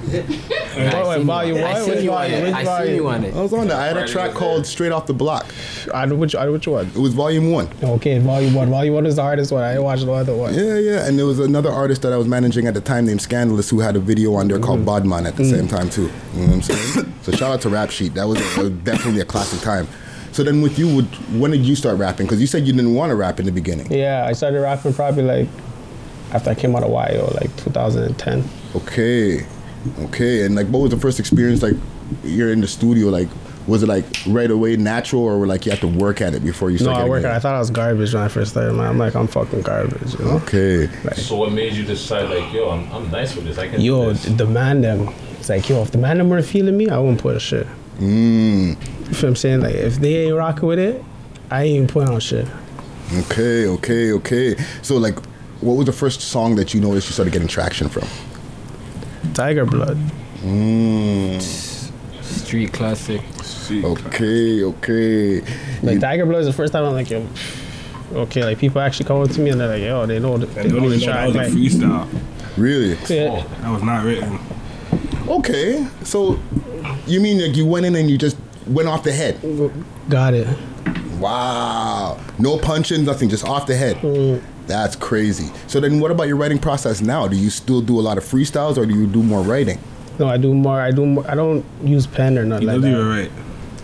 I, why, you I seen you on it. I seen you on it. I was on that. I had a track called "Straight Off the Block." I know which. I know which one. It was Volume One. Okay, Volume One. Volume One was the hardest one. I didn't watch the other one. Yeah, yeah. And there was another artist that I was managing at the time named Scandalous, who had a video on there mm. called Bodman at the mm. same time too. You know what I'm saying? So shout out to Rap Sheet. That was, a, was definitely a classic time. So then with you, would, when did you start rapping? Because you said you didn't want to rap in the beginning. Yeah, I started rapping probably like after I came out of Y O, like two thousand ten. Okay. Okay, and like, what was the first experience? Like, you're in the studio. Like, was it like right away natural, or like you had to work at it before you started? No, I worked at it. I thought I was garbage when I first started. Man, I'm like, I'm fucking garbage. You know? Okay. Like, so what made you decide? Like, yo, I'm I'm nice with this. I can. Yo, demand them. It's like, yo, if the man them were feeling me, I wouldn't put a shit. Mm. You feel what I'm saying? Like, if they ain't rocking with it, I ain't putting on shit. Okay, okay, okay. So like, what was the first song that you noticed you started getting traction from? Tiger Blood. Mm. Street classic. Street okay, okay. Like Tiger Blood is the first time I'm like, yo, okay, like people actually come up to me and they're like, yo, they know the, they know the track. That was a freestyle. Really? Yeah. Oh, that was not written. Okay, so you mean like you went in and you just went off the head? Got it. Wow. No punching, nothing, just off the head. Mm. That's crazy. So then what about your writing process now? Do you still do a lot of freestyles or do you do more writing? No, I do more. I do more. I don't use pen or nothing you like that. You do right.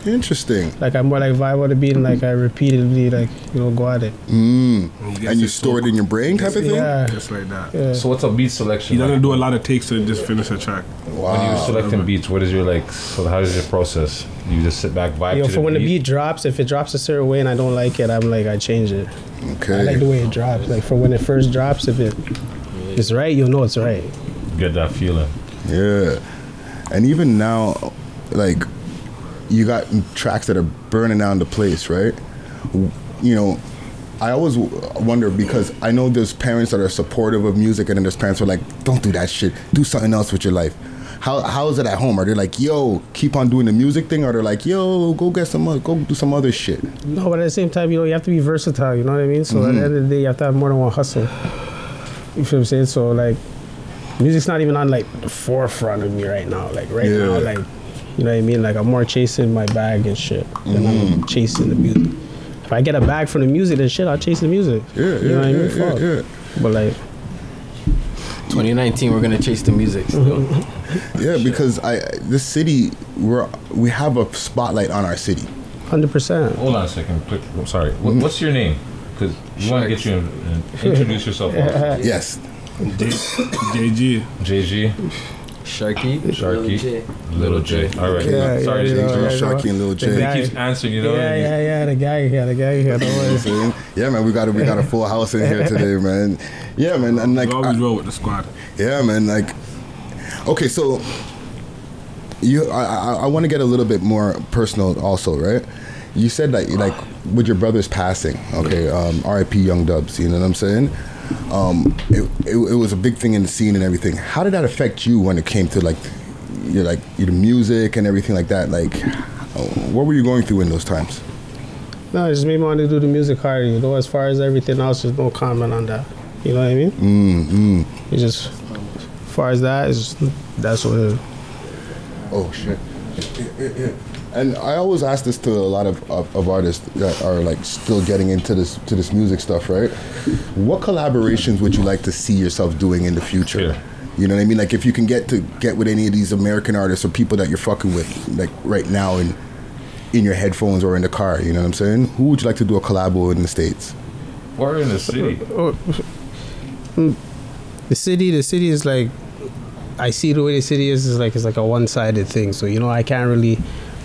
Interesting. Like I'm more like vibe on the beat and like I repeatedly like, you know, go at it. Mm. You and you store it in your brain type of thing? Yeah. Just like that. Yeah. So what's a beat selection? You don't like? do a lot of takes to just finish a track. Wow. When you're selecting beats, what is your like, so how is your process? You just sit back, vibe Yo, to the beat? When the beat drops, if it drops a certain way and I don't like it, I'm like, I change it. Okay. I like the way it drops. Like for when it first drops, if it it's right, you'll know it's right. Get that feeling. Yeah. And even now, like, you got tracks that are burning down the place, right? You know, I always wonder because I know there's parents that are supportive of music and then there's parents who are like, don't do that shit. Do something else with your life. How How is it at home? Are they like, yo, keep on doing the music thing? Or they're like, yo, go get some, go do some other shit? No, but at the same time, you know, you have to be versatile, you know what I mean? So mm-hmm. at the end of the day, you have to have more than one hustle. You feel what I'm saying? So like, music's not even on like the forefront of me right now. Like right yeah. now, like, you know what I mean? Like, I'm more chasing my bag and shit than mm. I'm chasing the music. If I get a bag from the music and shit, I'll chase the music. Yeah, yeah, you know what yeah, I mean? Yeah, Fuck. yeah. But, like... twenty nineteen, we're going to chase the music still. yeah, because I this city, we're, we have a spotlight on our city. one hundred percent. Hold on a second. Quick, I'm sorry. What, what's your name? Because we want to get you in, in, introduce yourself. yeah. Yes. J G. J G. Sharky, Sharky, Little J. Little J. All right. Yeah, Sorry, yeah, you know, Sharky and Little J. He keeps answering, you know. Yeah, yeah, yeah. The guy here, the guy here. Don't yeah, man. We got a we got a full house in here today, man. Yeah, man. And like, we always I, roll with the squad. Yeah, man. Like, okay, so you, I, I, I want to get a little bit more personal, also, right? You said that, like, with your brother's passing, okay, um, R I P Young Dubs. You know what I'm saying? Um, it, it it was a big thing in the scene and everything. How did that affect you when it came to like your like your music and everything like that? Like, what were you going through in those times? No, it just made me want to do the music harder. You know, as far as everything else, there's no comment on that. You know what I mean? Mm. Mm. It just, as far as that, it's just, that's what it is. Oh shit. And I always ask this to a lot of, of, of artists that are like still getting into this to this music stuff, right? What collaborations would you like to see yourself doing in the future? Yeah. You know what I mean? Like if you can get to get with any of these American artists or people that you're fucking with, like right now in in your headphones or in the car, you know what I'm saying? Who would you like to do a collab with in the States? Or in the city? The city, the city is like, I see the way the city is, is like it's like a one-sided thing. So, you know, I can't really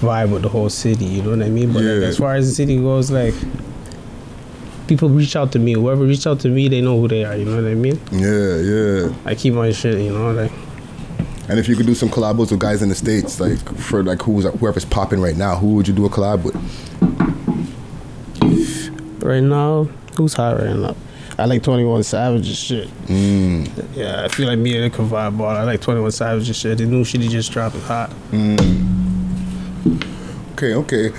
vibe with the whole city, you know what I mean? But yeah. Like, as far as the city goes, like, people reach out to me. Whoever reached out to me, they know who they are, you know what I mean? Yeah, yeah. I keep my shit, you know, like. And if you could do some collabs with guys in the States, like, for, like, who's whoever's popping right now, who would you do a collab with? Right now, who's hot right now? I like twenty-one Savage's shit. Mm. Yeah, I feel like me and they can vibe all. I like twenty-one Savage's shit. The new shit he just dropped is hot. Mm. Okay, okay.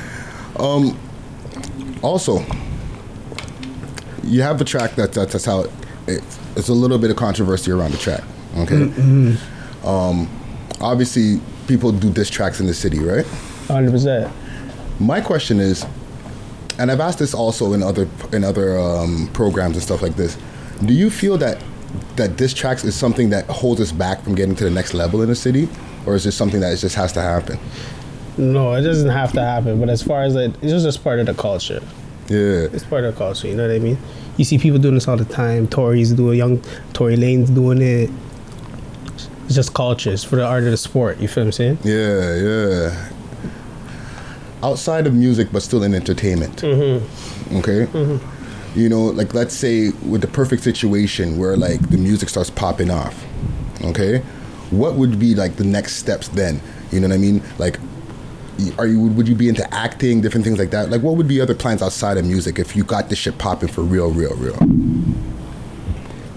Um, also, you have a track that, that that's how it, it, it's a little bit of controversy around the track. Okay. Mm-hmm. Um, obviously, people do diss tracks in the city, right? one hundred percent. My question is, and I've asked this also in other in other um, programs and stuff like this. Do you feel that that diss tracks is something that holds us back from getting to the next level in the city, or is this something that it just has to happen? No, it doesn't have to happen. But as far as like, it's just part of the culture. Yeah, it's part of the culture. You know what I mean? You see people doing this all the time. Tories doing young Tory Lane's doing it. It's just culture. It's for the art of the sport. You feel what I'm saying? Yeah, yeah. Outside of music, but still in entertainment. Mm-hmm. Okay? Mm-hmm. You know, like, let's say with the perfect situation where, like, the music starts popping off, okay? What would be, like, the next steps then? You know what I mean? Like, are you would you be into acting, different things like that? Like, what would be other plans outside of music if you got this shit popping for real, real, real?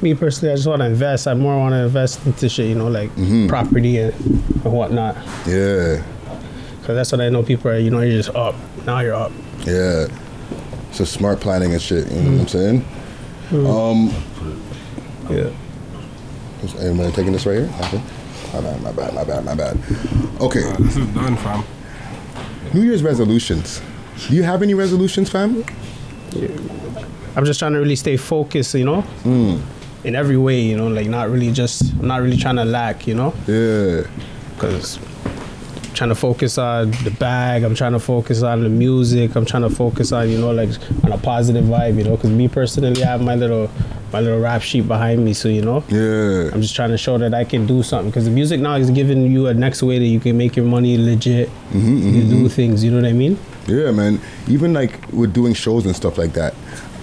Me, personally, I just want to invest. I more want to invest into shit, you know, like, mm-hmm. property and, and whatnot. Yeah. Cause that's what I know people are, you know, you're just up. Now you're up. Yeah. So smart planning and shit, you know mm. what I'm saying? Mm. Um, yeah. Am I taking this right here? Okay. My bad, my bad, my bad, my bad. Okay. Uh, this is done, fam. New Year's resolutions. Do you have any resolutions, fam? Yeah. I'm just trying to really stay focused, you know? Mm. In every way, you know, like not really just, not really trying to lack, you know? Yeah. Cause trying to focus on the bag, I'm trying to focus on the music, I'm trying to focus on, you know, like on a positive vibe, you know, because me personally, I have my little my little rap sheet behind me, so, you know, yeah, I'm just trying to show that I can do something, because the music now is giving you a next way that you can make your money legit, mm-hmm, you mm-hmm. do things, you know what I mean? Yeah, man, even like with doing shows and stuff like that,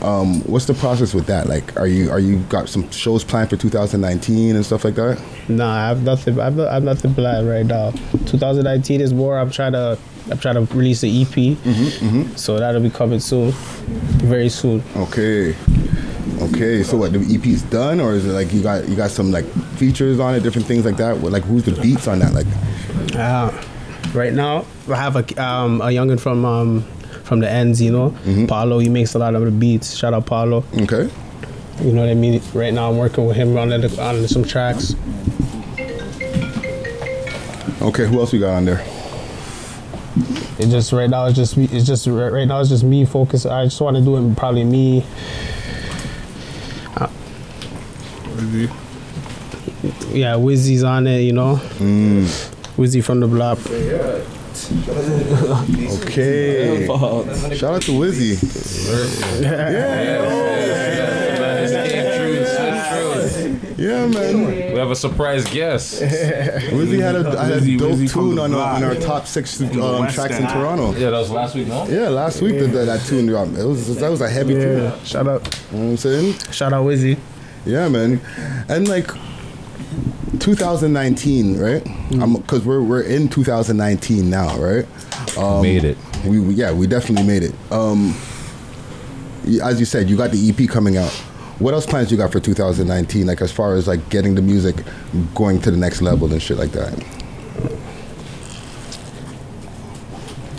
um, what's the process with that? Like, are you are you got some shows planned for two thousand nineteen and stuff like that? Nah, I have nothing. I have, no, I have nothing planned right now. twenty nineteen is more. I'm trying to I'm trying to release an E P, mm-hmm, mm-hmm. so that'll be coming soon, very soon. Okay, okay. So what? The E P is done, or is it like you got you got some like features on it, different things like that? What, like who's the beats on that? Like, ah. Uh, Right now, I have a um, a youngin from um, from the ends, you know, mm-hmm. Paulo. He makes a lot of the beats. Shout out Paulo. Okay. You know what I mean. Right now, I'm working with him on the, on some tracks. Okay, who else we got on there? It just right now it's just me. It's just right now it's just me focused. I just want to do it. Probably me. Uh, yeah, Wizzy's on it. You know. Mm. Wizzy from the block. Okay. Shout out to Wizzy. Yeah. Yeah. Yeah, man. We have a surprise guest. Wizzy had a, I had a dope Wizzy tune on, on our top six um, tracks in Toronto. Yeah, that was last week, no? Yeah, last week yeah. that, that tune dropped. It was, that was a heavy yeah. tune. Shout out. You know what I'm saying? Shout out Wizzy. Yeah, man. And like, two thousand nineteen, right? Because mm. we're we're in two thousand nineteen now, right? Um, made it. We, we yeah, we definitely made it. Um, as you said, you got the E P coming out. What else plans you got for two thousand nineteen? Like as far as like getting the music going to the next level and shit like that.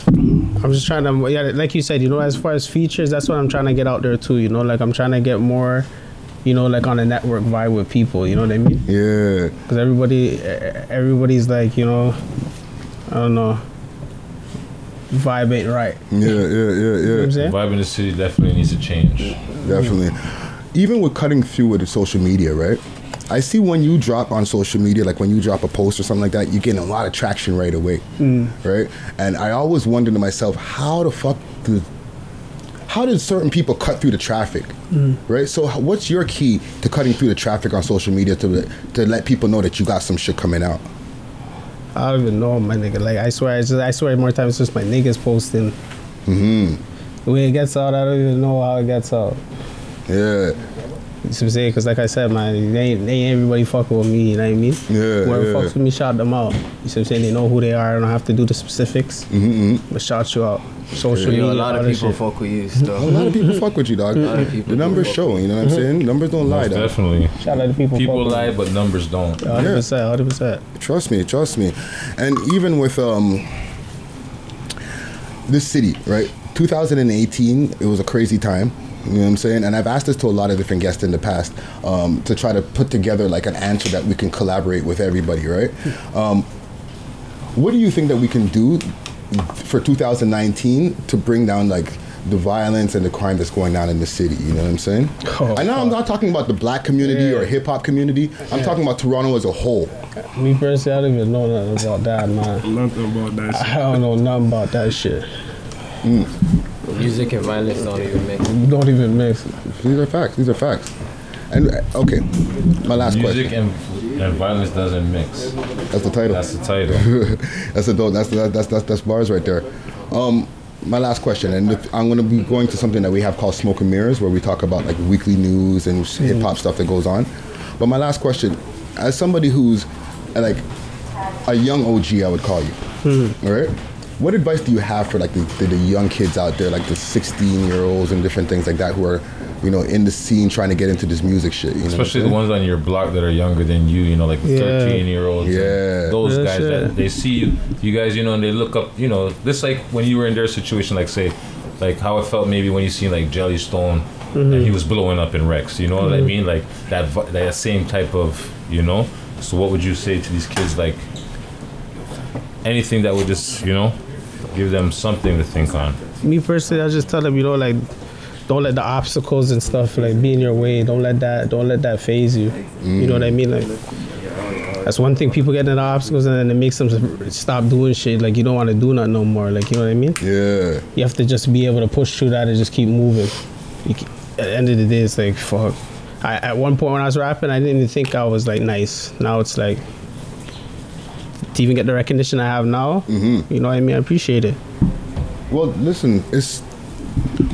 I'm just trying to yeah, like you said, you know, as far as features, that's what I'm trying to get out there too. You know, like I'm trying to get more. You know, like on a network vibe with people, you know what I mean? Yeah. Because everybody, everybody's like, you know, I don't know. vibe ain't right. Yeah, yeah, yeah, yeah. You know what I'm saying? The vibe in the city definitely needs to change. Definitely. Yeah. Even with cutting through with the social media, right? I see when you drop on social media, like when you drop a post or something like that, you're getting a lot of traction right away, mm. right? And I always wonder to myself, how the fuck do, how did certain people cut through the traffic, mm. right? So what's your key to cutting through the traffic on social media to to let people know that you got some shit coming out? I don't even know, my nigga. Like I swear, I, just, I swear more times it's just my niggas posting. Mm-hmm. When it gets out, I don't even know how it gets out. Yeah. You see what I'm saying? Because like I said, man, they ain't, they ain't everybody fucking with me, you know what I mean? Yeah, whoever yeah. fucks with me, shout them out. You see what I'm saying? They know who they are. I don't have to do the specifics, mm-hmm, but shout you out. Social media, yeah, a lot of people fuck with you, stuff. A lot of people fuck with you, dog. A lot of people. The numbers show, you know what I'm saying? Numbers don't lie, dog. Definitely. Shout out to people. People lie, but numbers don't. one hundred percent, one hundred percent. Trust me, trust me. And even with um, this city, right? two thousand eighteen, it was a crazy time. You know what I'm saying? And I've asked this to a lot of different guests in the past um, to try to put together like an answer that we can collaborate with everybody, right? Um, what do you think that we can do for two thousand nineteen to bring down like the violence and the crime that's going on in the city? You know what I'm saying? Oh, I know I'm not talking about the black community yeah. or hip hop community. I'm yeah. talking about Toronto as a whole. Me personally, I don't even know nothing about that, man. Nothing about that shit. I don't know nothing about that shit. Mm. Music and violence don't even mix. Don't even mix. These are facts. These are facts. And okay, my last Music question. Music and, and violence doesn't mix. That's the title. That's the title. that's the that's the, that's that's that's bars right there. Um, my last question, and I'm gonna be going to something that we have called Smoke and Mirrors, where we talk about like weekly news and hip hop stuff that goes on. But my last question, as somebody who's like a young O G, I would call you. Mm-hmm. All right. What advice do you have for like the, the, the young kids out there, like the sixteen-year-olds and different things like that, who are, you know, in the scene trying to get into this music shit? You know, especially the ones on your block that are younger than you, you know, like the thirteen-year-olds. Yeah. yeah. Those That's guys shit. that they see you, you guys, you know, and they look up, you know, this like when you were in their situation, like say, like how it felt maybe when you seen like Jelly Stone, mm-hmm. and he was blowing up in Rex. You know mm-hmm. what I mean? Like that, that same type of, you know. So what would you say to these kids, like anything that would just, you know, give them something to think on? Me personally, I just tell them, you know, like, don't let the obstacles and stuff like be in your way. Don't let that, don't let that phase you. Mm. You know what I mean? Like, that's one thing, people get into the obstacles and then it makes them stop doing shit. Like, you don't want to do nothing no more. Like, you know what I mean? Yeah. You have to just be able to push through that and just keep moving. You keep, at the end of the day, it's like, fuck. I, at one point when I was rapping, I didn't even think I was like nice. Now it's like, to even get the recognition I have now, mm-hmm. you know what I mean? I appreciate it. Well, listen, it's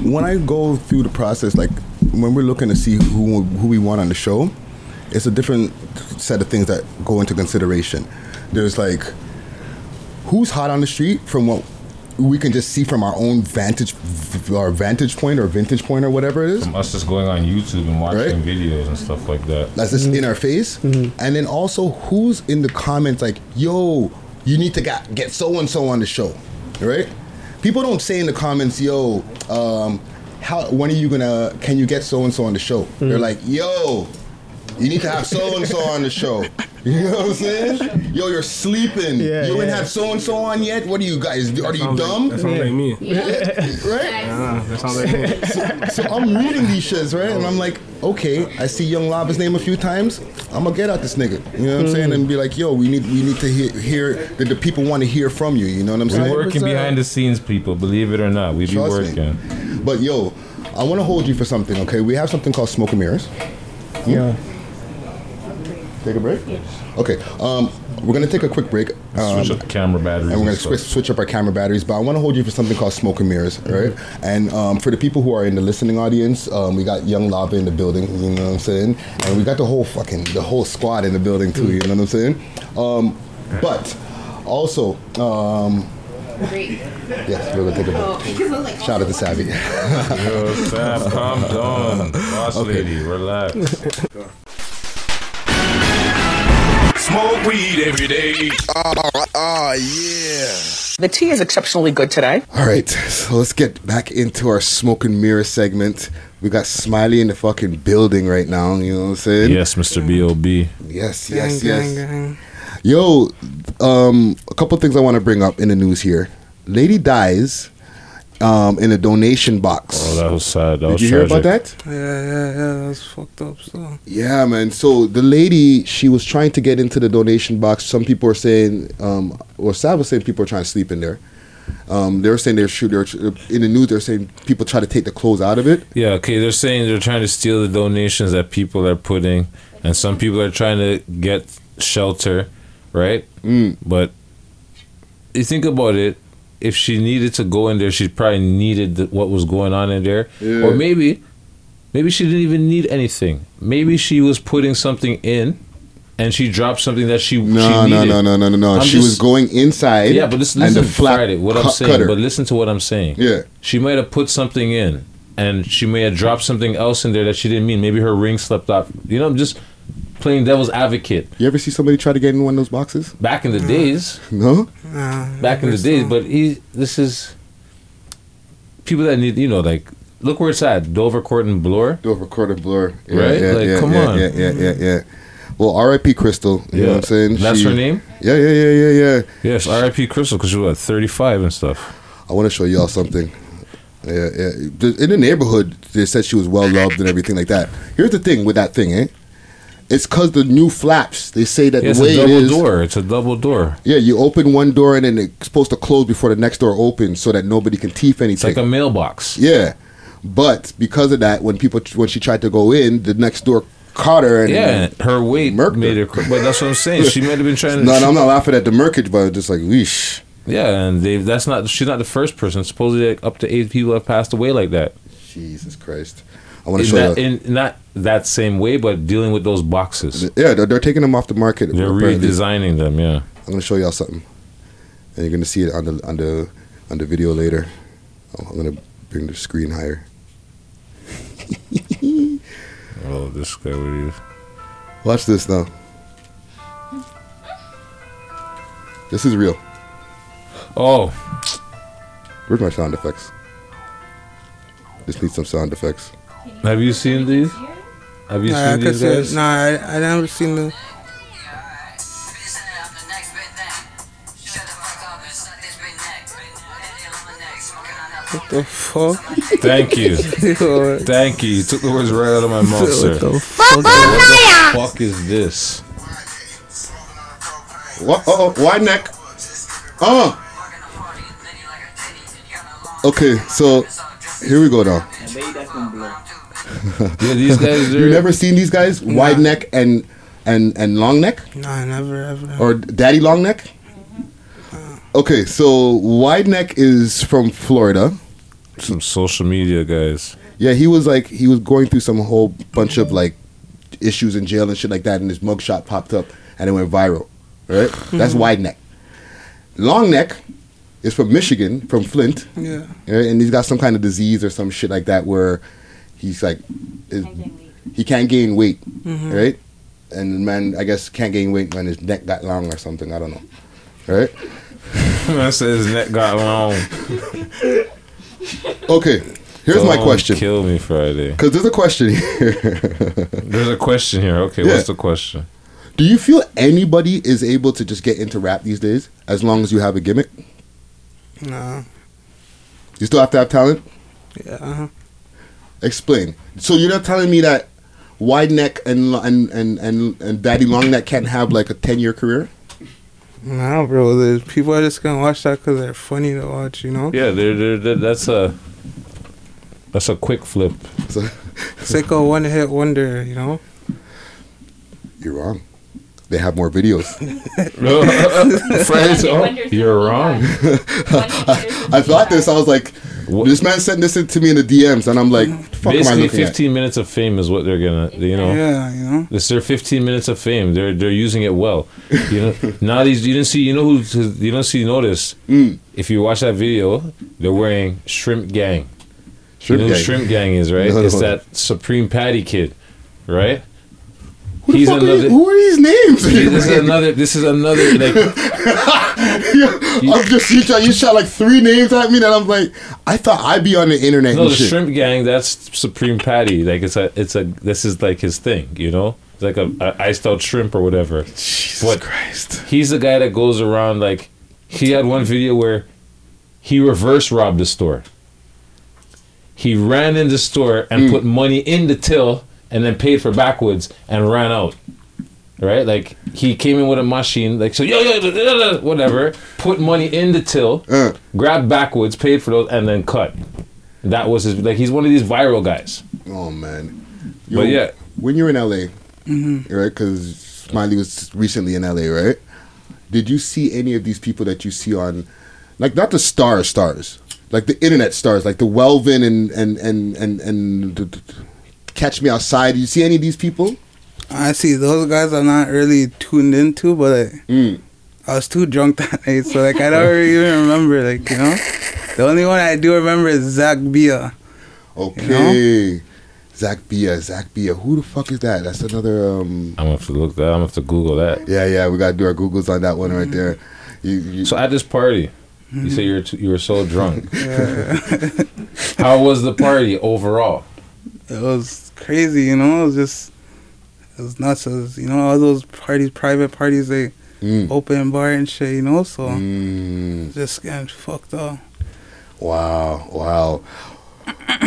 when I go through the process, like when we're looking to see who who we want on the show, it's a different set of things that go into consideration. There's like who's hot on the street from what we can just see from our own vantage, our vantage point or vintage point or whatever it is. From us just going on YouTube and watching right? videos and stuff like that. That's just mm-hmm. in our face. Mm-hmm. And then also who's in the comments like, yo, you need to get, get so-and-so on the show, right? People don't say in the comments, yo, um, how, when are you gonna, can you get so-and-so on the show? Mm-hmm. They're like, yo, you need to have so-and-so on the show. You know what I'm saying? Yo, you're sleeping. Yeah, you ain't yeah. had so-and-so on yet? What are you guys, that are you dumb? Like, that sounds yeah. like me. Yeah. Right? Yeah, that sounds like me. So, so I'm reading these shits, right? And I'm like, okay, I see Young Laba's name a few times. I'm gonna get at this nigga. You know what I'm mm. saying? And be like, yo, we need we need to hear, hear that the people want to hear from you. You know what I'm saying? We're working behind the scenes, people. Believe it or not, we be Trust working. Me. But yo, I want to hold you for something, okay? We have something called Smoke and Mirrors. Hmm? Yeah. Take a break? Yes. Okay, um, we're gonna take a quick break. Um, switch up the camera batteries. And we're gonna and switch, switch up our camera batteries, but I wanna hold you for something called Smoke and Mirrors, right? Mm-hmm. And um, for the people who are in the listening audience, um, we got Young Lava in the building, you know what I'm saying? And we got the whole fucking, the whole squad in the building too, you know what I'm saying? Um, but also, um, Great. Yes, we're gonna take a break. Oh, like, shout out to Savvy. Yo, Sav, calm down. Boss okay. lady, relax. Smoke weed every day. Oh, oh, yeah. The tea is exceptionally good today. All right, so let's get back into our Smoke and Mirror segment. We got Smiley in the fucking building right now, you know what I'm saying? Yes, Mister B O B. Yes, yes, yes. Yo, um, a couple things I want to bring up in the news here. lady dies um, in a donation box. Oh, that was sad. That Did was you tragic. Hear about that? Yeah, yeah, yeah. That was fucked up. So. Yeah, man. So the lady, she was trying to get into the donation box. Some people are saying, um, or Sav was saying, people are trying to sleep in there. Um, they were saying they're shooting in the news. They're saying people try to take the clothes out of it. Yeah, okay. They're saying they're trying to steal the donations that people are putting, and some people are trying to get shelter, right? Mm. But you think about it. If she needed to go in there, she probably needed the, what was going on in there, yeah. Or maybe, maybe she didn't even need anything. Maybe she was putting something in. And she dropped something that she, no, she needed. No, no, no, no, no, no. She just, was going inside. Yeah, but listen, listen to Friday, what cu- I'm saying. Cutter. But listen to what I'm saying. Yeah. She might have put something in, and she may have dropped something else in there that she didn't mean. Maybe her ring slipped off. You know, I'm just playing devil's advocate. You ever see somebody try to get in one of those boxes? Back in the no. days. No? no Back in the so. days. But he, this is people that need, you know, like, look where it's at. Dovercourt and Bloor. Dovercourt and Bloor. Yeah, right? Yeah, like, yeah, come yeah, on. Yeah, yeah, yeah, yeah. Well, R I P Crystal, you yeah. know what I'm saying? That's she, her name? Yeah, yeah, yeah, yeah, yeah. Yes, R I P Crystal, because she was at thirty-five and stuff. I want to show y'all something. Yeah, yeah. In the neighborhood, they said she was well-loved and everything like that. Here's the thing with that thing, eh? It's because the new flaps, they say that yeah, the way it is. It's a double door. It's a double door. Yeah, you open one door and then it's supposed to close before the next door opens so that nobody can thief anything. It's like a mailbox. Yeah. But because of that, when people when she tried to go in, the next door caught her and yeah, and her weight murked made her. her. But that's what I'm saying. She might have been trying to. No, no, I'm not laughing at the murkage, but just like weesh. Yeah, and they that's not. She's not the first person. Supposedly, like, up to eight people have passed away like that. Jesus Christ! I want to show that, you in not that same way, but dealing with those boxes. Yeah, they're, they're taking them off the market. They're apparently redesigning them. Yeah, I'm gonna show y'all something, and you're gonna see it on the on the on the video later. Oh, I'm gonna bring the screen higher. Oh, this guy with you. Watch this now. This is real. Oh. Where's my sound effects? Just need some sound effects. Have you seen these? Have you nah, seen these guys? Nah, I, I never seen them. What the fuck? Thank you. Thank you. You took the words right out of my mouth, sir. What the fuck, what the fuck is this? What? Uh-oh. Why neck? Oh. Okay, so here we go now. Yeah, these guys are... You never seen these guys? Nah. Wide neck and, and, and long neck? No, I never, ever. Or daddy long neck? Okay, so Wide Neck is from Florida. Some social media guys. Yeah, he was like he was going through some whole bunch of like issues in jail and shit like that, and his mugshot popped up and it went viral. Right? Mm-hmm. That's Wide Neck. Long Neck is from Michigan, from Flint. Yeah. Right? And he's got some kind of disease or some shit like that where he's like is, he can't gain weight. Mm-hmm. Right? And man, I guess can't gain weight when his neck got long or something. I don't know. Right? I said his neck got long. Okay, here's don't my question. Kill me, Friday. Because there's a question here. There's a question here. Okay, yeah. What's the question? Do you feel anybody is able to just get into rap these days as long as you have a gimmick? No. You still have to have talent? Yeah. Explain. So you're not telling me that Wide Neck and and and and, and Daddy Long Neck can't have like a ten-year career? Nah, bro. There's people are just gonna watch that because they're funny to watch, you know. Yeah, they're, they're, they're, that's a that's a quick flip. It's, a it's like a one-hit wonder, you know. You're wrong. They have more videos. Friends, oh, you're wrong. I, I thought this. I was like, what? This man sent this in to me in the D Ms, and I'm like, the fuck am I looking at? Basically, fifteen minutes of fame is what they're gonna, you know. Yeah, you know. It's their fifteen minutes of fame. They're they're using it well. You know, now these you didn't see. You know who you don't see. Notice mm. if you watch that video, they're wearing Shrimp Gang. Shrimp you know gang. Who Shrimp Gang is right. No, it's no. that Supreme Patty kid, right? Who, he's another, are you, who are these names? He, this is another. This is another. Like, you, I'm just you shot, you shot like three names at me, and I'm like, I thought I'd be on the internet. No, and the shit. Shrimp Gang. That's Supreme Patty. Like it's a, it's a. This is like his thing, you know. It's like a, a iced out shrimp or whatever. Jesus but Christ. He's the guy that goes around like. He had one video where He reverse robbed the store. He ran in the store and mm. put money in the till and then paid for backwards and ran out. Right? Like, he came in with a machine, like, so, yo, yo, whatever, put money in the till, uh. grabbed backwards, paid for those, and then cut. That was his, like, he's one of these viral guys. Oh, man. Yo, but yeah. When you're in L A, mm-hmm. right, because Smiley was recently in L A, right? Did you see any of these people that you see on, like, not the star stars, like the internet stars, like the Welvin and, and, and, and, and the, the, Catch Me Outside? Do you see any of these people? I see those guys I'm not really tuned into, but I, mm. I was too drunk that night, so like I don't really even remember, like, you know. The only one I do remember is Zach Bia. Okay, you know? Zach Bia, Zach Bia. Who the fuck is that? That's another. Um, I'm gonna have to look that. I'm gonna have to Google that. Yeah, yeah, we gotta do our Googles on that one mm-hmm. right there. You, you, so at this party, mm-hmm. you say you were t- you were so drunk. Yeah. How was the party overall? It was crazy, you know. It was just. It was nuts, you know, all those parties, private parties, they mm. open bar and shit, you know, so mm. just getting fucked up. Wow, wow.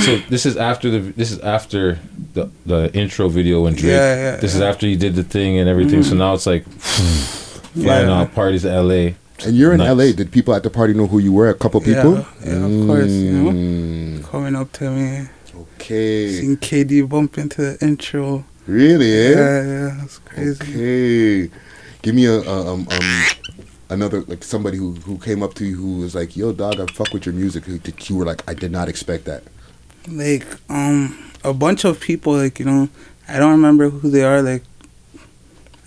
So this is after the this is after the the intro video when Drake. Yeah, yeah, this yeah. is after you did the thing and everything. Mm. So now it's like flying yeah. out parties to L A. And you're nuts. In L A. Did people at the party know who you were? A couple people? Yeah, yeah mm. of course. You know, coming up to me. Okay. Seeing K D bump into the intro. Really? Eh? Yeah, yeah, that's crazy. Okay, give me a um um another, like, somebody who who came up to you who was like, "Yo, dog, I fuck with your music." Who did you were like, "I did not expect that." Like um a bunch of people, like, you know, I don't remember who they are. Like,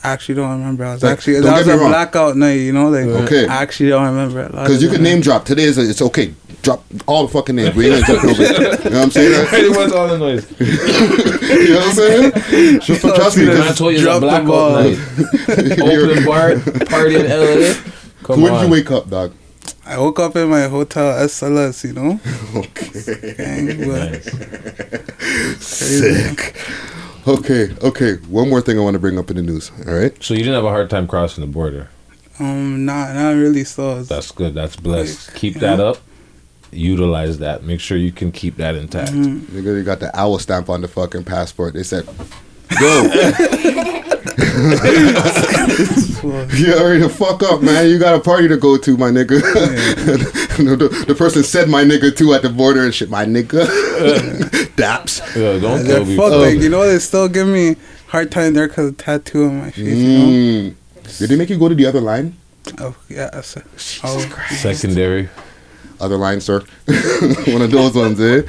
I actually don't remember. I was like, actually that was a wrong. blackout night, you know. Like, okay. I actually don't remember. Because you can name drop. Today is a, it's okay. Drop all the fucking names. We ain't gonna talk over it. You know what I'm saying? Pretty much all the noise. You know what I'm saying? Just so trust me. I told you it's a blackout night. Open bar, party in L A. Come so when on. Did you wake up, dog? I woke up in my hotel, S L S, you know? Okay. Dang, nice. Sick. Okay, okay. One more thing I want to bring up in the news, all right? So you didn't have a hard time crossing the border? Um, Not, not really, so. That's good. That's blessed. Like, keep that know? up. Utilize that. Make sure you can keep that intact. Mm-hmm. They got the owl stamp on the fucking passport. They said, "Go." You already the fuck up, man. You got a party to go to, my nigga. Yeah. the, the person said, "My nigga," too, at the border and shit. My nigga, daps. Yo, don't kill me. Fuck, like, you know, they still give me a hard time there because of the tattoo on my face. Mm. You know? Did they make you go to the other line? Oh yeah, that's a, Jesus oh, Christ. Secondary. Other line, sir. One of those ones, eh?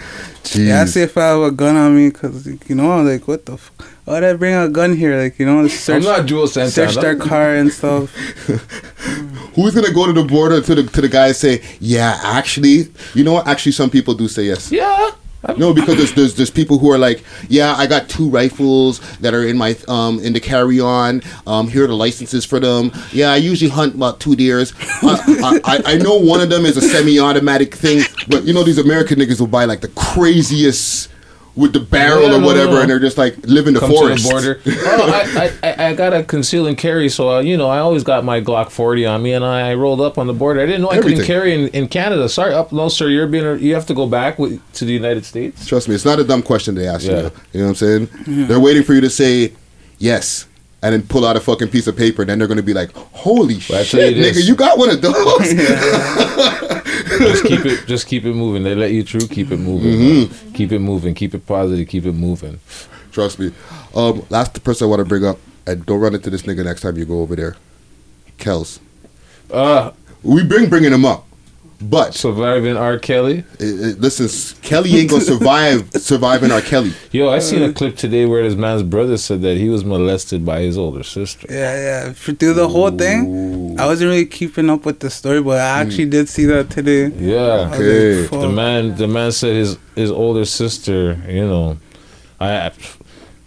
Jeez. Yeah, I say if I have a gun on me, because, you know, I'm like, what the fuck? Why'd I bring a gun here? Like, you know, search, I'm not dual sense. Search their car and stuff. Who's going to go to the border to the to the guy and say, yeah, actually, you know what? Actually, some people do say yes. Yeah. No, because there's, there's there's people who are like, yeah, I got two rifles that are in my um in the carry on. Um, here are the licenses for them. Yeah, I usually hunt about two deers. I, I I know one of them is a semi-automatic thing, but you know these American niggas will buy like the craziest with the barrel yeah, or no, whatever, no. and they're just like living the Come forest. To the border. oh, I, I I got a conceal and carry, so uh, you know I always got my Glock forty on me, and I rolled up on the border. I didn't know Everything. I couldn't carry in, in Canada. Sorry, up no, sir. You're being you have to go back with, to the United States. Trust me, it's not a dumb question they ask yeah. you. You know what I'm saying? Yeah. They're waiting for you to say yes. And then pull out a fucking piece of paper, and then they're going to be like, holy well, shit, you nigga, this. You got one of those? Yeah. just, keep it, just keep it moving. They let you through, keep it moving. Mm-hmm. Keep it moving. Keep it positive. Keep it moving. Trust me. Um, last person I want to bring up, and don't run into this nigga next time you go over there, Kels. Uh, we been bringing him up. But surviving R. Kelly. It, it, listen, Kelly ain't gonna survive surviving R. Kelly. Yo, I seen a clip today where this man's brother said that he was molested by his older sister. Yeah, yeah. For, through the Ooh. whole thing, I wasn't really keeping up with the story, but I actually mm. did see that today. Yeah, okay. Like, the man, the man said his his older sister. You know, I, I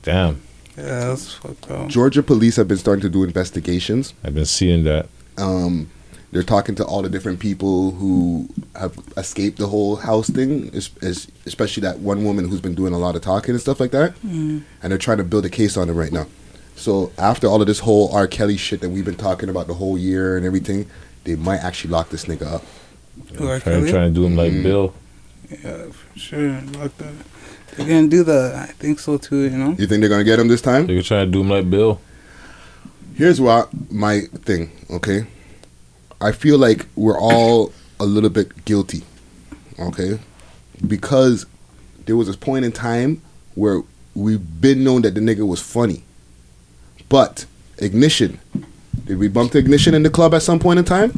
damn. Yeah, that's fucked up. Georgia police have been starting to do investigations. I've been seeing that. Um. They're talking to all the different people who have escaped the whole house thing, is, is especially that one woman who's been doing a lot of talking and stuff like that. Mm. And they're trying to build a case on them right now. So after all of this whole R. Kelly shit that we've been talking about the whole year and everything, they might actually lock this nigga up. Trying, trying to do him like mm-hmm. Bill. Yeah, for sure. Like that. They're gonna do that. I think so too. You know. You think they're gonna get him this time? They're trying to do him like Bill. Here's what my thing. Okay, I feel like we're all a little bit guilty. Okay, because there was this point in time where we've been known that the nigga was funny, but Ignition. Did we bump to Ignition in the club at some point in time?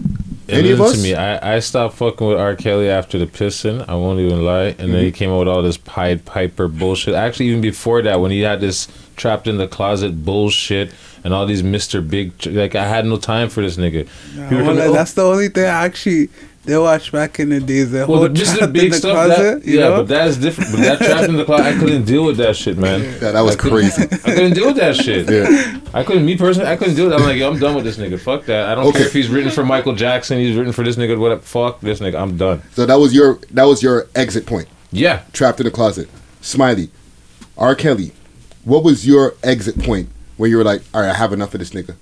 It Any of us? To me, I, I stopped fucking with R. Kelly after the pissing. I won't even lie. And mm-hmm. then he came out with all this Pied Piper bullshit. Actually, even before that, when he had this trapped in the closet bullshit and all these Mister Big, like I had no time for this nigga. Yeah, well, from, like, oh. That's the only thing I actually they watched back in the days. The well, whole just the big the stuff. Closet, that, yeah, know? But that's different. But that trapped in the closet, I couldn't deal with that shit, man. Yeah, that was I crazy. I couldn't deal with that shit. Yeah. I couldn't. Me personally, I couldn't deal with that. I'm like, yo, I'm done with this nigga. Fuck that. I don't okay. care if he's written for Michael Jackson. He's written for this nigga. Whatever. Fuck this nigga. I'm done. So that was your that was your exit point. Yeah. Trapped in the closet. Smiley, R. Kelly. What was your exit point where you were like, all right, I have enough of this nigga.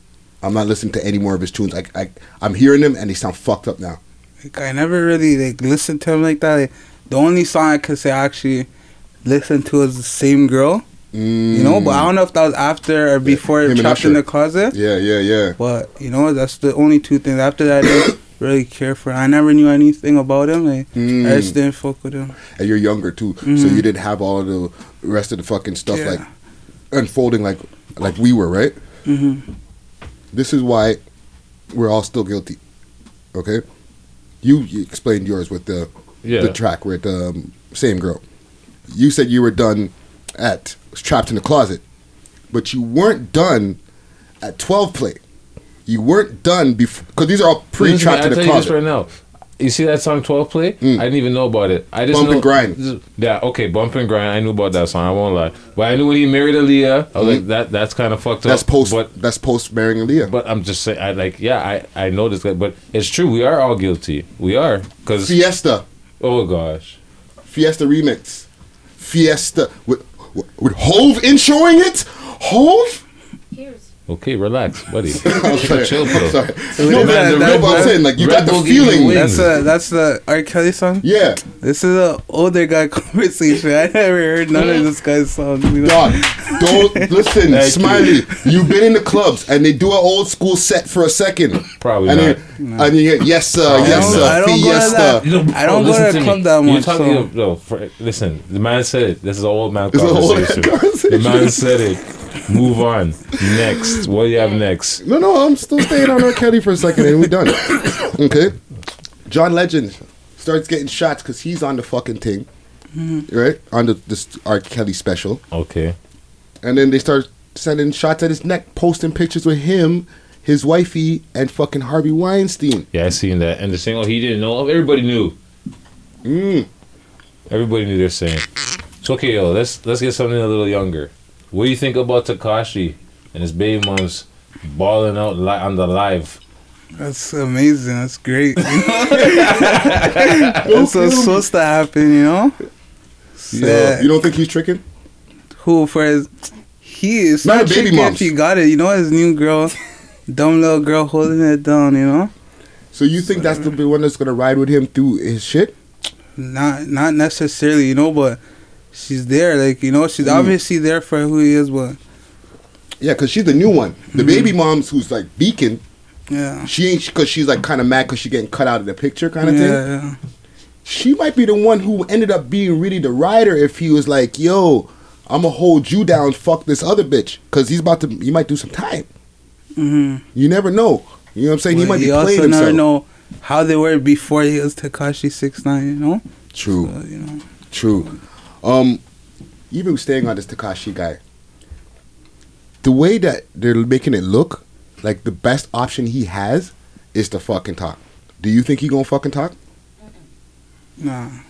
I'm not listening to any more of his tunes. I, I, I'm hearing them and they sound fucked up now. Like, I never really like listened to him like that. Like, the only song I could say I actually listened to was The Same Girl. Mm. You know, but I don't know if that was after or before yeah, Trapped in the Closet. Yeah, yeah, yeah. But, you know, that's the only two things. After that, I didn't really care for him. I never knew anything about him. Like, mm. I just didn't fuck with him. And you're younger, too. Mm. So you didn't have all of the rest of the fucking stuff, yeah. like, unfolding like like we were, right? Mm-hmm. This is why we're all still guilty, okay? You, you explained yours with the yeah. the track with the um, Same Girl. You said you were done at Trapped in the Closet, but you weren't done at twelve play. You weren't done before, because these are all pre-Trapped in the Closet. I'll tell you this right now. You see that song twelve play? Mm. I didn't even know about it. I just Bump know, and Grind. Yeah, okay, Bump and Grind. I knew about that song. I won't lie. But I knew when he married Aaliyah. I was mm. like, that, that's kind of fucked that's up. Post, but, that's post marrying Aaliyah. But I'm just saying, I like, yeah, I, I know this guy. But it's true. We are all guilty. We are. Cause, Fiesta. Oh, gosh. Fiesta remix. Fiesta. With, with Hove insuring it? Hove? Here's. Okay, relax, buddy. I'm sorry. Chill, bro. I'm sorry. No, man, no, but I'm saying, like, you got the feeling. That's a, that's the R. Kelly song? Yeah. This is an older guy conversation. I never heard none of this guy's songs. You know? Dog, don't listen, Smiley. You. You've been in the clubs, and they do an old school set for a second. Probably and not. They, no. And you get, yes, sir, uh, yes, sir, uh, fiesta. You know, I don't oh, go to the club that much. So. You know, no, for, listen, the man said it. This is an old man this conversation. conversation. The man said it. Move on. Next. What do you have next? No, no, I'm still staying on R. Kelly for a second and we're done. Okay? John Legend starts getting shots because he's on the fucking thing. Mm-hmm. Right? On the this R. Kelly special. Okay. And then they start sending shots at his neck, posting pictures with him, his wifey, and fucking Harvey Weinstein. Yeah, I seen that. And the single he didn't know of, everybody knew. Mm. Everybody knew they're saying. So, okay, yo, let's, let's get something a little younger. What do you think about Tekashi and his baby moms balling out li- on the live? That's amazing. That's great. That's what's supposed to happen, you know? So yeah. You don't think he's tricking? Who for his... He is not so baby moms. If he got it. You know, his new girl, dumb little girl holding it down, you know? So you think so, that's the one that's going to ride with him through his shit? Not, not necessarily, you know, but... She's there, like, you know, she's mm. obviously there for who he is, but... Yeah, because she's the new one. The mm-hmm. baby mom's who's, like, beacon. Yeah. She ain't, because she's, like, kind of mad because she's getting cut out of the picture kind of yeah, thing. Yeah, she might be the one who ended up being really the rider if he was like, yo, I'm going to hold you down, fuck this other bitch. Because he's about to, he might do some time. Mm-hmm. You never know. You know what I'm saying? Well, he might he be playing himself. You also never know how they were before he was Tekashi six nine, you know? True. So, you know. True. Um, even staying on this Tekashi guy, the way that they're making it look like the best option he has is to fucking talk. Do you think he gonna fucking talk? Nah, I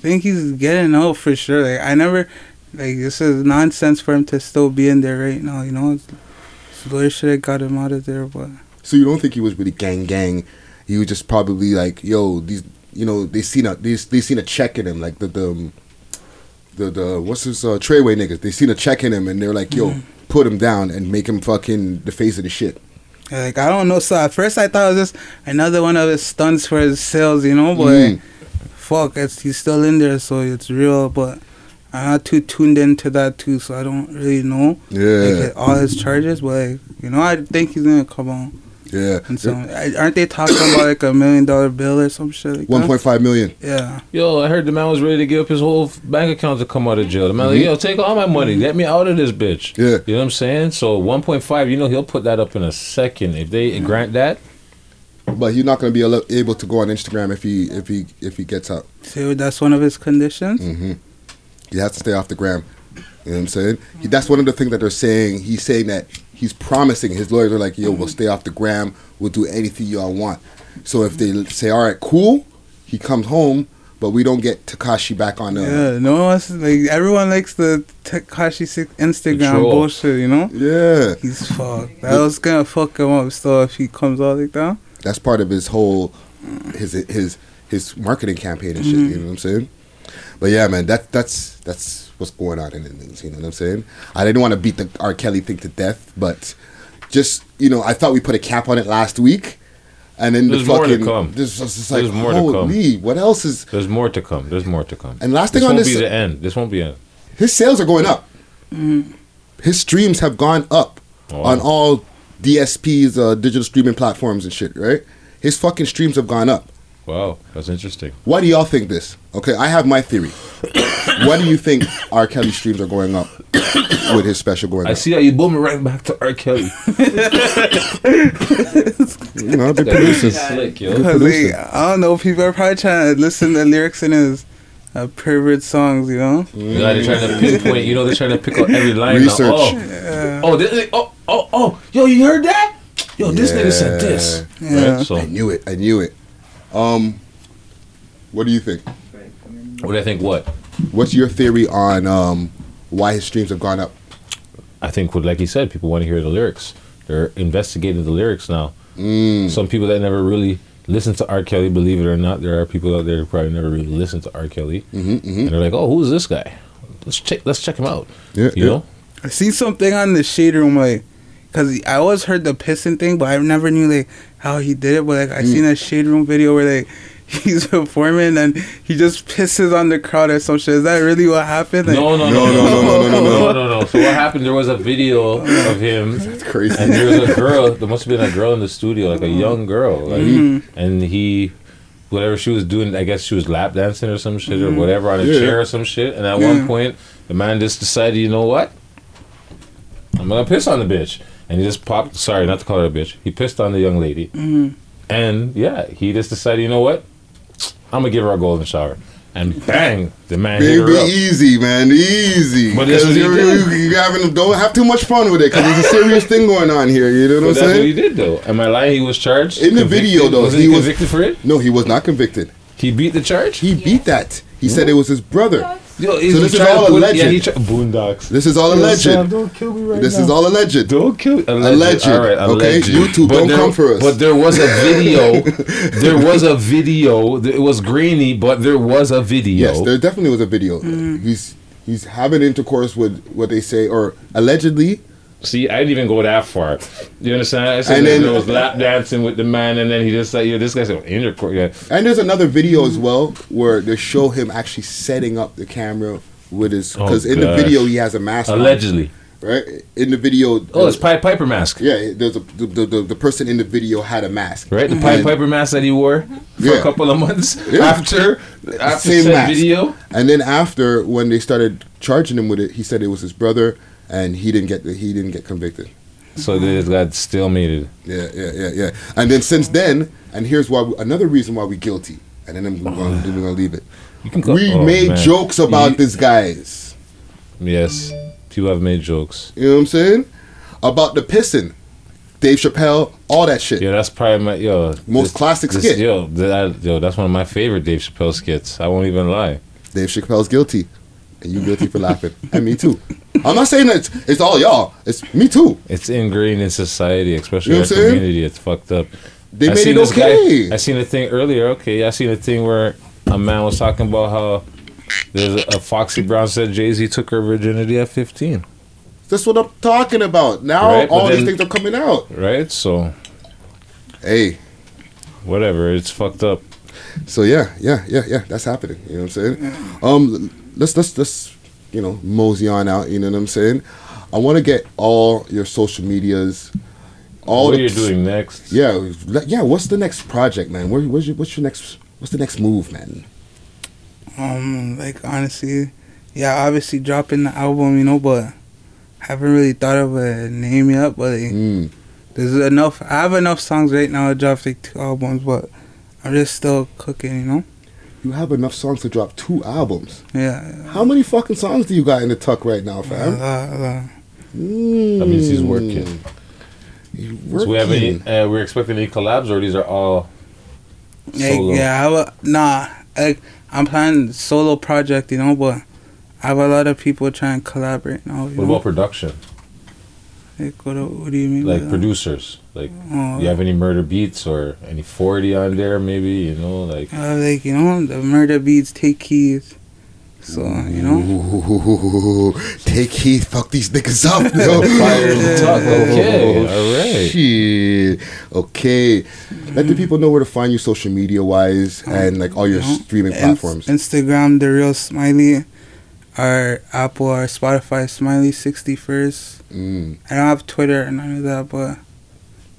think he's getting out for sure. Like I never, like this is nonsense for him to still be in there right now. You know, it's lawyer should have got him out of there. But so you don't think he was really gang gang? He was just probably like, yo, these, you know, they seen a they, they seen a check in him, like the the. The, the what's his uh, Treyway niggas? They seen a check in him and they're like, yo, mm-hmm. put him down and make him fucking the face of the shit. Like, I don't know. So at first I thought it was just another one of his stunts for his sales, you know, but mm. fuck, it's, he's still in there, so it's real, but I'm not too tuned into that too, so I don't really know yeah. like, all his charges, but like, you know, I think he's going to come on. Yeah. And so, aren't they talking about like a million dollar bill or some shit like that? one point five million Yeah. Yo, I heard the man was ready to give up his whole bank account to come out of jail. The man mm-hmm. like, yo, take all my money. Let me out of this bitch. Yeah. You know what I'm saying? So one point five, you know, he'll put that up in a second if they yeah. grant that. But he's not going to be able to go on Instagram if he if he, if he gets out. So that's one of his conditions? Mm-hmm. He has to stay off the gram. You know what I'm saying? He, that's one of the things that they're saying. He's saying that he's promising. His lawyers are like, yo, we'll stay off the gram. We'll do anything y'all want. So if they say, all right, cool, he comes home, but we don't get Tekashi back on the... Yeah, no one wants to, like, everyone likes the Tekashi Instagram Control. bullshit, you know? Yeah. He's fucked. That was going to fuck him up still if he comes out like that. That's part of his whole, his his his marketing campaign and shit, mm-hmm. you know what I'm saying? But yeah, man, that that's that's what's going on in the news. You know what I'm saying? I didn't want to beat the R. Kelly thing to death, but just you know, I thought we put a cap on it last week, and then there's the fucking more to come. This just like, there's more to come. Me, what else is? There's more to come. There's more to come. And last thing on this, this won't be the end. This won't be end. His sales are going up. Mm-hmm. His streams have gone up oh. on all D S Ps, uh, digital streaming platforms and shit. Right? His fucking streams have gone up. Wow, that's interesting. Why do y'all think this? Okay, I have my theory. Why do you think R. Kelly's streams are going up with his special going I up? I see how you booming right back to R. Kelly. You know, the producers. Slick, yo. Like, I don't know, people are probably trying to listen to lyrics in his uh, pervert songs, you know? Mm. Yeah, they're trying to pinpoint, you know, they're trying to pick up every line. Research. Now. Oh. Yeah. oh, this, oh, oh, oh, yo, you heard that? Yo, this yeah. nigga said this. Yeah. Right, so. I knew it, I knew it. Um, what do you think? What do I think? What? What's your theory on um why his streams have gone up? I think, like he said, people want to hear the lyrics. They're investigating the lyrics now. Mm. Some people that never really listened to R. Kelly, believe it or not, there are people out there who probably never really listened to R. Kelly, mm-hmm, mm-hmm. and they're like, "Oh, who's this guy? Let's check. Let's check him out." Yeah, you yeah. know. I see something on the shade room, like, because I always heard the pissing thing, but I never knew like how he did it. But like I mm. seen a shade room video where like he's performing and he just pisses on the crowd or some shit. Is that really what happened? Like, no, no, no, no, no, no, no, no, no, no, no, no. So what happened? There was a video of him. That's crazy. And there was a girl. There must have been a girl in the studio, like a young girl, like, mm-hmm. and he, whatever she was doing, I guess she was lap dancing or some shit mm-hmm. or whatever on a yeah. chair or some shit. And at yeah. one point, the man just decided, you know what? I'm gonna piss on the bitch. And he just popped, sorry, not to call her a bitch. He pissed on the young lady. Mm-hmm. And yeah, he just decided, you know what? I'm going to give her a golden shower. And bang, the man Baby, hit her up. Easy, man, easy. But this is you, you having, don't have too much fun with it because there's a serious thing going on here. You know what, what I'm that's saying? That's what he did, though. Am I lying? He was charged? In the convicted. video, though. Was he, he convicted was, for it? No, he was not convicted. He beat the charge? He yeah. beat that. He yeah. said it was his brother. Yo, so this is all alleged. Yeah, tra- Boondocks. This is all alleged. Sam, don't kill me right this now. Is all alleged. Don't kill me. Alleged. alleged. All right, alleged. Okay, YouTube, but don't there, come for us. But there was a video. there was a video. It was grainy, but there was a video. Yes, there definitely was a video. Mm. He's he's having intercourse with what they say, or allegedly. See, I didn't even go that far. You understand? I said and then there was lap dancing with the man, and then he just like, yeah, this guy's an intercourse. Yeah. And there's another video as well where they show him actually setting up the camera with his. Because oh, in the video, he has a mask allegedly. on. Allegedly. Right? In the video. Oh, it's Pied Piper mask. Yeah, there's a, the, the, the, the person in the video had a mask. Right? The mm-hmm. Pied Piper mask that he wore for yeah. a couple of months yeah. after, after same that mask. video. And then after, when they started charging him with it, he said it was his brother. And he didn't get he didn't get convicted. So they got stalemated. Yeah, yeah, yeah, yeah. And then since then, and here's why we, another reason why we're guilty. And then I'm going to leave it. You can go, we oh, made man. jokes about you, this guys. Yes, people have made jokes. You know what I'm saying? About the pissing, Dave Chappelle, all that shit. Yeah, that's probably my yo most this, classic this, skit. Yo, that, yo, that's one of my favorite Dave Chappelle skits. I won't even lie. Dave Chappelle's guilty, and you guilty for laughing, and me too. I'm not saying that it's, it's all y'all. It's me too. It's ingrained in society, especially you know our community. It's fucked up. They I made it okay. Guy, I seen a thing earlier. Okay, I seen a thing where a man was talking about how there's a, a Foxy Brown said Jay-Z took her virginity at fifteen. That's what I'm talking about. Now right? all then, these things are coming out. Right? So hey, whatever, it's fucked up. So yeah, yeah, yeah, yeah, that's happening. You know what I'm saying? Um, let's let's let's you know mosey on out. You know what I'm saying? I want to get all your social medias. All what the, are you doing next? Yeah, yeah. What's the next project, man? Where, where's your, what's your next? What's the next move, man? Um, like honestly, yeah, obviously dropping the album, you know, but haven't really thought of a name yet. But like, mm. there's enough. I have enough songs right now to drop like two albums, but I'm just still cooking, you know. You have enough songs to drop two albums. Yeah. yeah. How many fucking songs do you got in the tuck right now, fam? A lot, a lot. Mm. That means he's working. He's working. So we have any? Uh, we're expecting any collabs, or these are all solo? Like, yeah, I have a, nah. I, I'm planning solo project, you know, but I have a lot of people trying to collaborate now. What know? about production? Like, what, what do you mean? Like producers, like oh, do you have any Murder Beats or any forty on there? Maybe you know, like uh, like you know, the Murder Beats, Take Keys. So you know, ooh, Take Keys, fuck these niggas up. No. Fire yeah. talk. Okay, all right. Shit. Okay, mm-hmm. Let the people know where to find you social media wise um, and like all your you know, streaming in- platforms. Instagram, The Real Smiley. Our Apple, our Spotify, Smiley sixty-first. Mm. I don't have Twitter and none of that, but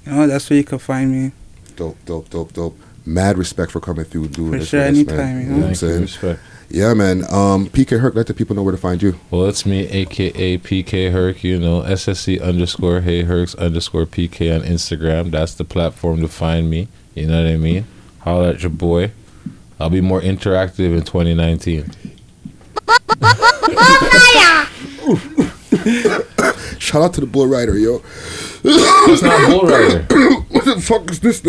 you know that's where you can find me. Dope, dope, dope, dope. Mad respect for coming through, doing for this. For sure, anytime. You know, you know what I'm saying? Respect. Yeah, man. Um, P K Herc, let the people know where to find you. Well, it's me, aka P K Herc. You know, S S C underscore Hey Hercs underscore P K on Instagram. That's the platform to find me. You know what I mean? Holler at your boy. I'll be more interactive in twenty nineteen. Shout out to the Bull Rider, yo. That's not Bull Rider. What the fuck is this?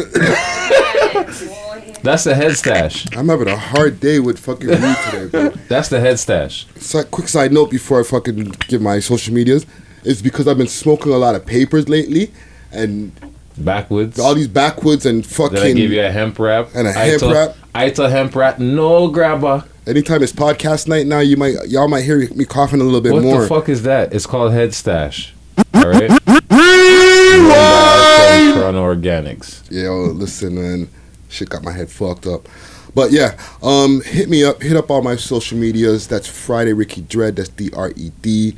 That's the head stash. I'm having a hard day with fucking weed today, bro. That's the head stash. So, quick side note before I fucking give my social medias, it's because I've been smoking a lot of papers lately, and backwoods. All these backwoods and fucking. Did I give you a hemp wrap? And a hemp wrap. I tell hemp wrap, no grabber. Anytime it's podcast night now, you might y'all might hear me coughing a little bit what more. What the fuck is that? It's called Head Stash. All right. Rewind. Toronto Organics. Yo, listen, man, shit got my head fucked up. But yeah, um, hit me up. Hit up all my social medias. That's Friday Ricky Dread. That's D R E D.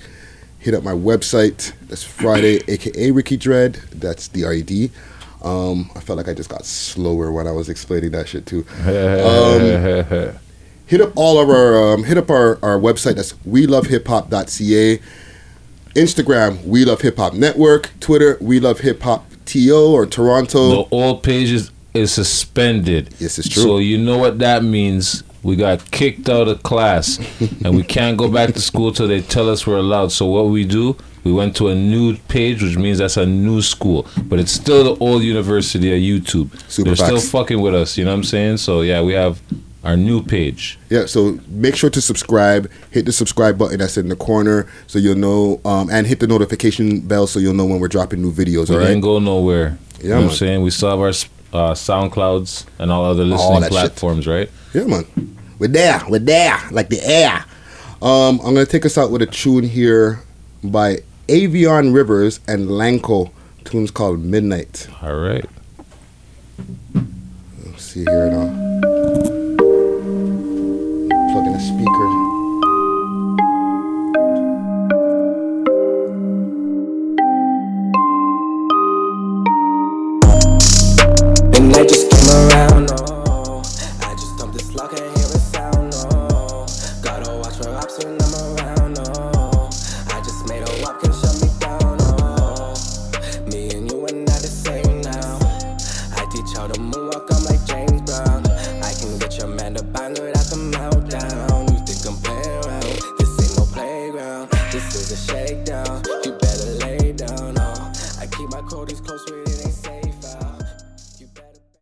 Hit up my website. That's Friday, aka Ricky Dread. That's D R E D. Um, I felt like I just got slower when I was explaining that shit too. Um, Hit up all of our um, hit up our, our website. That's we love hip hop dot c a. Instagram, We Love Hip Hop Network. Twitter, We Love Hip Hop T O or Toronto. The old page is, is suspended. Yes, it's true. So you know what that means. We got kicked out of class, and we can't go back to school till they tell us we're allowed. So what we do, we went to a new page, which means that's a new school. But it's still the old university of YouTube. Super They're facts. Still fucking with us. You know what I'm saying? So yeah, we have our new page. Yeah, so make sure to subscribe. Hit the subscribe button that's in the corner so you'll know, um, and hit the notification bell so you'll know when we're dropping new videos, all right? We didn't go nowhere. Yeah, you know man. What I'm saying? We still have our uh, SoundClouds and all other listening all platforms, shit. Right? Yeah, man. We're there. We're there. Like the air. Um, I'm going to take us out with a tune here by Avion Rivers and Lanko. The tune's called Midnight. All right. Let's see here now. Plug in a speaker. And I just came around.